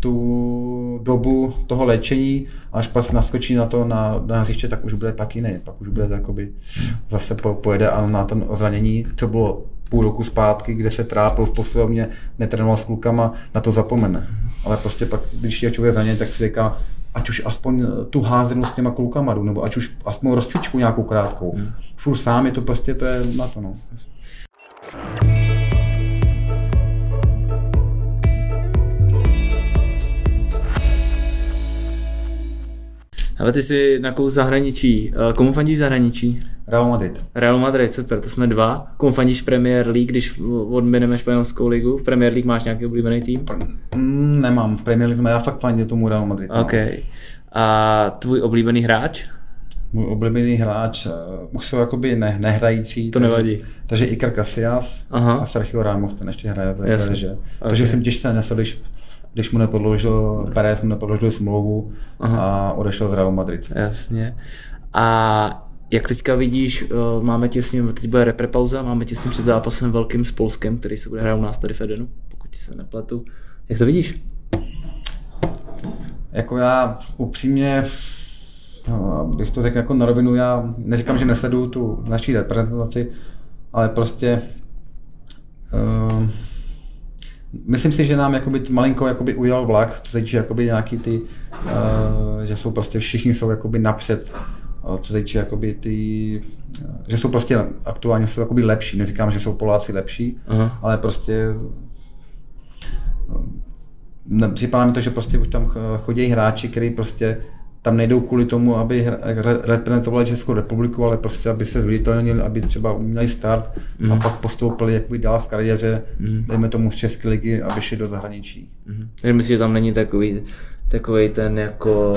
tu dobu toho léčení, až pak naskočí na to na, na hřiště, tak už bude pak jiný, pak už bude jakoby zase po, pojede a na to zranění, co bylo půl roku zpátky, kde se trápil v posilovně, netrénoval s klukama, na to zapomene. Ale prostě pak, když je člověk zraněný, tak si říká, ať už aspoň tu házenu s těma klukama jdu, nebo ať už aspoň rozcvičku nějakou krátkou. Hmm. Furt sám je to prostě, to je na to, no. Ale ty jsi na kous zahraničí. Komu fandíš zahraničí? Real Madrid. Real Madrid, super, to jsme dva. Komu fandíš Premier League, když odmineme španělskou ligu? V Premier League máš nějaký oblíbený tým? Mm, nemám, Premier League, já fakt fandím tomu Real Madrid. Ok. No. A tvůj oblíbený hráč? Můj oblíbený hráč, uh, už jsou jakoby ne, nehrající. To takže, nevadí. Takže Iker Casillas a Sergio Ramos ten ještě hraje. Takže, okay. takže jsem těžce nesl, když, když mu nepodložil, Pérez mu nepodložil smlouvu Aha. a odešel z Realu Madrid. Jasně. A jak teďka vidíš, uh, máme těsně, teď bude repre pauza, máme těsně před zápasem velkým s Polskem, který se bude hrát u nás tady v Edenu, pokud se nepletu. Jak to vidíš? Jako já upřímně, no, bych to řekl jako na rovinu, já neříkám, že nesleduju tu naší reprezentaci, ale prostě uh, myslím si, že nám jakoby malinko jakoby ujel vlak, co týče jakoby nějaký ty, uh, že jsou prostě všichni jsou jakoby napřed, co týče jakoby ty, že jsou prostě aktuálně jsou jakoby lepší, neříkám, že jsou Poláci lepší, Aha. ale prostě uh, připadá mi to, že prostě už tam chodí hráči, který prostě tam nejdou kvůli tomu, aby reprezentovali Českou republiku, ale prostě, aby se zviditelnili, aby třeba uměli start mm. a pak postoupili jakoby dál v kariéře, mm. dejme tomu z České ligy, aby šli do zahraničí. Mm. Takže myslím, že tam není takový, takový ten jako,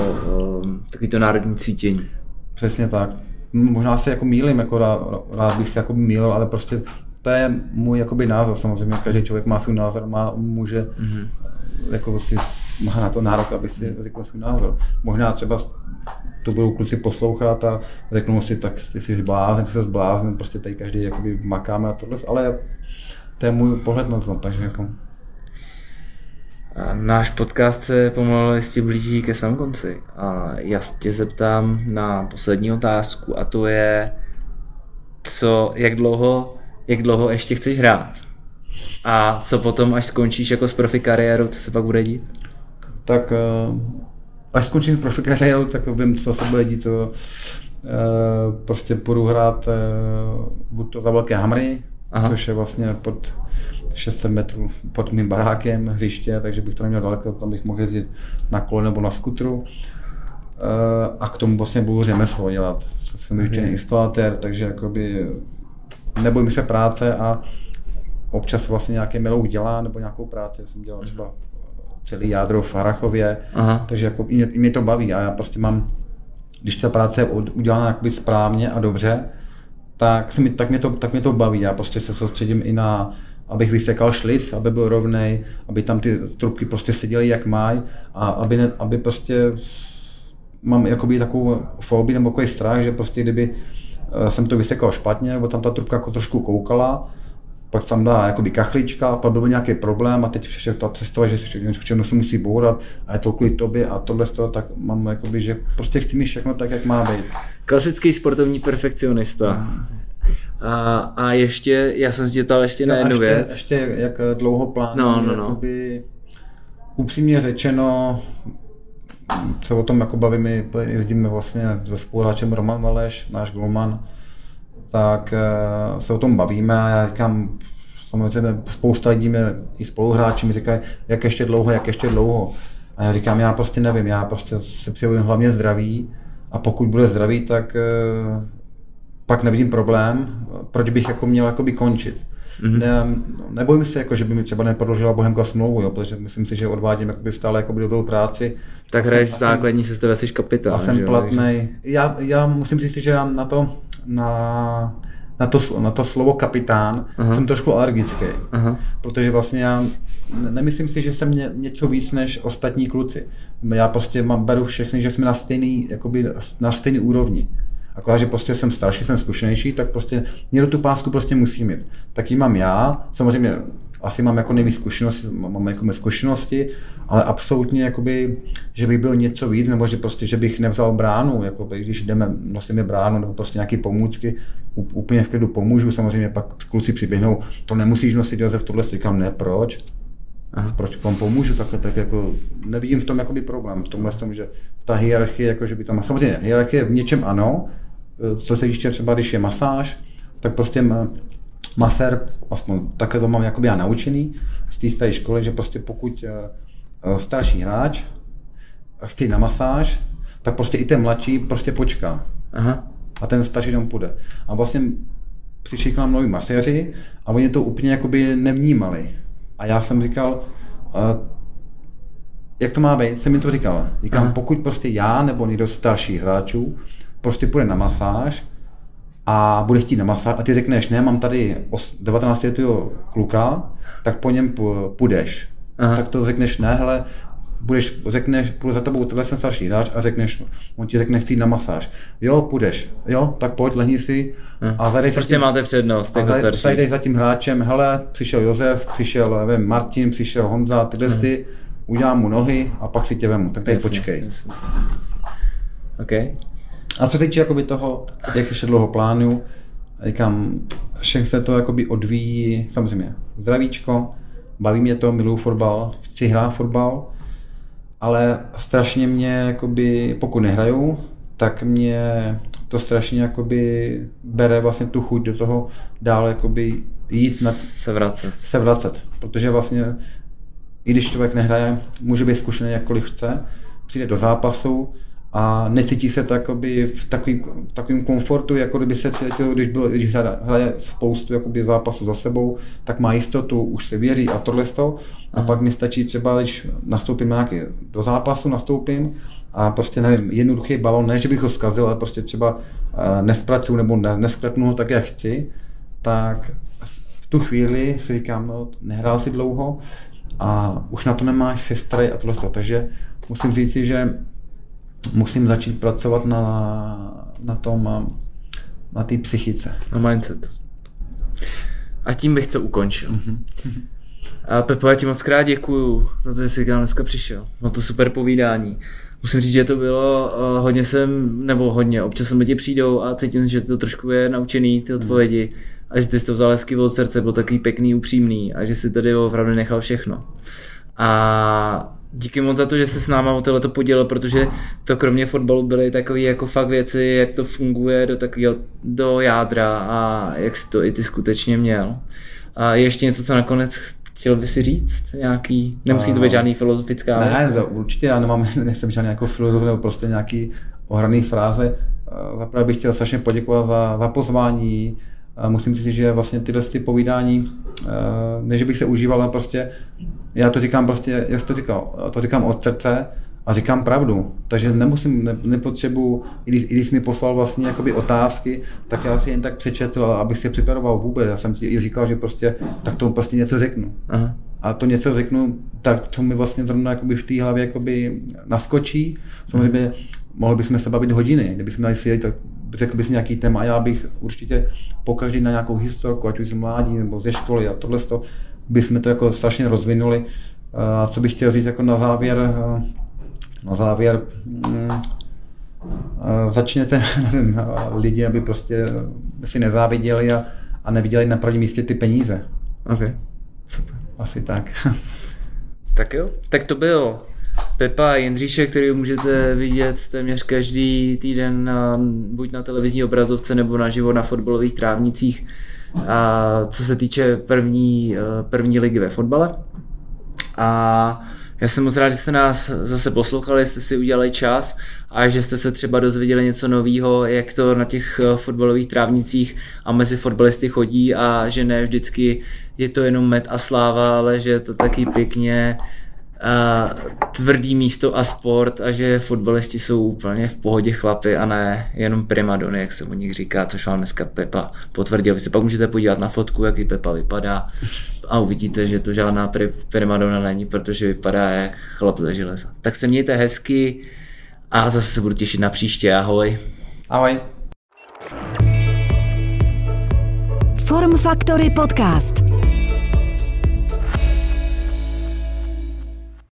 takový to národní cítění. Přesně tak. Možná se jako mýlím, jako rád, rád bych se jako mýlil, ale prostě to je můj jakoby názor, samozřejmě každý člověk má svůj názor, má, může mm. jako si má na to nárok, aby si řekl svůj názor. Možná třeba to budou kluci poslouchat a řeknou si, tak ty jsi zblázen, ty jsi zblázen, prostě tady každý jakoby makáme a tohle, ale to je můj pohled na to, takže jako. Náš podcast se pomalu jistě blíží ke svému konci a já tě zeptám na poslední otázku a to je, co, jak dlouho, jak dlouho ještě chceš hrát? A co potom, až skončíš jako s profi kariérou, co se pak bude dít? Tak až skončím s profi kariérou, tak vím, co se bude dít. To, prostě půjdu hrát buď to za velké hamry, Aha. což je vlastně pod šest set metrů pod mým barákem hřiště, takže bych to neměl daleko, tam bych mohl jezdit na kole nebo na skutru. A k tomu vlastně budu řemeslo dělat. Jsem ještě instalatér, takže jakoby nebojím se práce a občas vlastně nějaké milou dělá, nebo nějakou práci, já jsem dělal třeba celý jádro v Harachově, Aha. takže jako i mě, i mě to baví a já prostě mám, když ta práce je udělána jakoby správně a dobře, tak, se mi, tak, mě to, tak mě to baví, já prostě se soustředím i na, abych vysekal šlic, aby byl rovnej, aby tam ty trubky prostě seděly jak mají a aby, ne, aby prostě mám jakoby takovou fobii nebo takový strach, že prostě kdyby jsem to vysekal špatně, nebo tam ta trubka jako trošku koukala, pak tam dá jakoby kachlička, pak byl nějaký problém a teď ta představa, že všechno se musí bourat a je to kvůli tobě a tohle z toho, tak mám jakoby, že prostě chci mít všechno tak, jak má být. Klasický sportovní perfekcionista. A, a ještě, já jsem zdětal ještě no, na jednu věc. Ještě jak dlouho plánuji, no, no, no. jakoby upřímně řečeno, se o tom jako bavíme, jezdíme vlastně se spoluhráčem Roman Valeš, náš golman, tak se o tom bavíme a já říkám, samozřejmě spousta lidí mě, i spoluhráči mi říkají, jak ještě dlouho, jak ještě dlouho. A já říkám, já prostě nevím, já prostě se přeju hlavně zdraví a pokud bude zdravý, tak pak nevidím problém, proč bych jako měl jakoby končit. Mm-hmm. Ne, nebojím se, jako, že by mi třeba neprodloužila Bohemka smlouvu, jo, protože myslím si, že odvádím jakoby stále jakoby dobrou práci. Tak hraješ v základní sestavě, jsi kapitán. A jsem platnej. Já, já musím říct, že já na to Na, na, to, na to slovo kapitán Aha. jsem trošku alergický, Aha. protože vlastně já nemyslím si, že jsem ně, něco víc než ostatní kluci. Já prostě mám, beru všechny, že jsme na stejný, jakoby na stejný úrovni. Akorát, že prostě jsem starší, jsem zkušenější, tak prostě někdo tu pásku prostě musí mít. Tak ji mám já, samozřejmě asi mám jako nejvíc zkušenosti, mám jako zkušenosti, ale absolutně jakoby, že bych byl něco víc, nebo že prostě, že bych nevzal bránu, jakoby, když jdeme, nosíme bránu nebo prostě nějaké pomůcky, úplně v klidu pomůžu, samozřejmě pak kluci přiběhnou, to nemusíš nosit, Josef, tohle říkám, ne, proč? Aha. Proč vám pomůžu takhle, tak jako nevidím v tom jakoby problém, v tomhle v tom, že ta hierarchie, jako, že by tam, samozřejmě hierarchie v něčem ano, co se ještě třeba, když je masáž, tak prostě masér, aspoň takhle to mám jakoby já naučený z té staré školy, že prostě pokud starší hráč chce na masáž, tak prostě i ten mladší prostě počká. Aha. A ten starší tam půjde. A vlastně přišli k nám noví maséři a oni to úplně jakoby nevnímali. A já jsem říkal, uh, jak to má být, jsem mi to říkal. Říkám, aha, pokud prostě já nebo někdo z starších hráčů prostě půjde na masáž a bude chtít na masáž a ty řekneš, ne, mám tady devatenáctiletého kluka, tak po něm půjdeš. Aha. Tak to řekneš, ne, hele, budeš, řekneš, půjde za tebou, tohle jsem starší hráč a řekneš, on ti řekne, chci na masáž. Jo, půjdeš, jo, tak pojď, lehni si. A zadej prostě tím, máte přednost, jako starší. A zajdeš za tím hráčem, hele, přišel Josef, přišel nevím, Martin, přišel Honza, tyhle ty, udělám mu nohy a pak si tě vemu, tak tady jasně, počkej. Jasně, jasně. Okay. A co týče jakoby toho, jak ještě dlouho plánuju, říkám, všech se to jakoby odvíjí, samozřejmě zdravíčko, baví mě to, miluju fotbal, chci hrát fotbal, ale strašně mě, jakoby, pokud nehraju, tak mě to strašně jakoby bere vlastně tu chuť do toho dál jakoby jít na, se, vracet. se vracet, protože vlastně i když člověk nehraje, může být zkušený jakkoliv chce, přijde do zápasu a necítí se takoby v takový, v takovým komfortu, jako kdyby se cítil, když, byl, když hraje spoustu jakoby zápasů za sebou, tak má jistotu, už se věří a tohle to. A pak mi stačí třeba, když nastoupím nějaký do zápasu, nastoupím a prostě nevím, jednoduchý balon, ne, že bych ho zkazil, ale prostě třeba nespracuju nebo nesklepnu ho tak, jak chci, tak v tu chvíli si říkám, no, nehrál si dlouho, a už na to nemáš sestry a tohle to. Takže musím říct, že musím začít pracovat na, na tom, na té psychice. Na mindset. A tím bych to ukončil. Mm-hmm. A Pepo, já ti moc krát děkuju za to, že jsi k nám dneska přišel. Bylo to super povídání. Musím říct, že to bylo hodně sem, nebo hodně, občas sem lidi přijdou a cítím, že to trošku je naučený, ty odpovědi. Mm. A že ty jsi to vzal hezky od srdce, byl takový pěkný, upřímný a že si tady opravdu nechal všechno. A díky moc za to, že jsi s náma o tohleto podělil, protože to kromě fotbalu byly takové jako fakt věci, jak to funguje do takového, do jádra a jak jsi to i ty skutečně měl. A ještě něco, co nakonec chtěl by si říct? Nějaký, nemusí to být žádný filozofická věc. Ne, ne, určitě, já nemám, nejsem žádný jako filozof nebo prostě nějaký ohraný fráze. Zaprvé bych chtěl strašně poděkovat za, za pozvání. Musím říct, že vlastně tyhle ty povídání, než bych se užíval, ale prostě, já to říkám prostě, jak jsi to říkal, to říkám od srdce a říkám pravdu, takže nemusím, ne, nepotřebuji, i když, i když jsi mi poslal vlastně jakoby otázky, tak já si jen tak přečetl, abych si připravoval vůbec, já jsem ti i říkal, že prostě, tak tomu prostě něco řeknu. Aha. A to něco řeknu, tak to mi vlastně zrovna jakoby v té hlavě jakoby naskočí, samozřejmě hmm. mohli bychom se bavit hodiny, kdybychom dali si tak řekl bys nějaký téma, já bych určitě pokaždý na nějakou historku, ať už z mládí nebo ze školy a tohle to, bychom to jako strašně rozvinuli. A co bych chtěl říct jako na závěr, na závěr začněte, nevím, lidi, aby prostě si nezáviděli a, a neviděli na prvním místě ty peníze. OK, super. Asi tak. Tak jo, tak to byl Pepa Jindříšek, který můžete vidět téměř každý týden na, buď na televizní obrazovce nebo naživo na fotbalových trávnicích, a co se týče první, první ligy ve fotbale. A já jsem moc rád, že jste nás zase poslouchali, jste si udělali čas a že jste se třeba dozvěděli něco nového, jak to na těch fotbalových trávnicích a mezi fotbalisty chodí a že ne vždycky je to jenom med a sláva, ale že to taky pěkně a tvrdý místo a sport a že fotbalisti jsou úplně v pohodě chlapy a ne jenom primadony, jak se o nich říká, což vám dneska Pepa potvrdil. Vy se pak můžete podívat na fotku, jaký Pepa vypadá a uvidíte, že to žádná primadona není, protože vypadá jak chlap za železa. Tak se mějte hezky a zase se budu těšit na příště. Ahoj. Ahoj. Form Factory Podcast.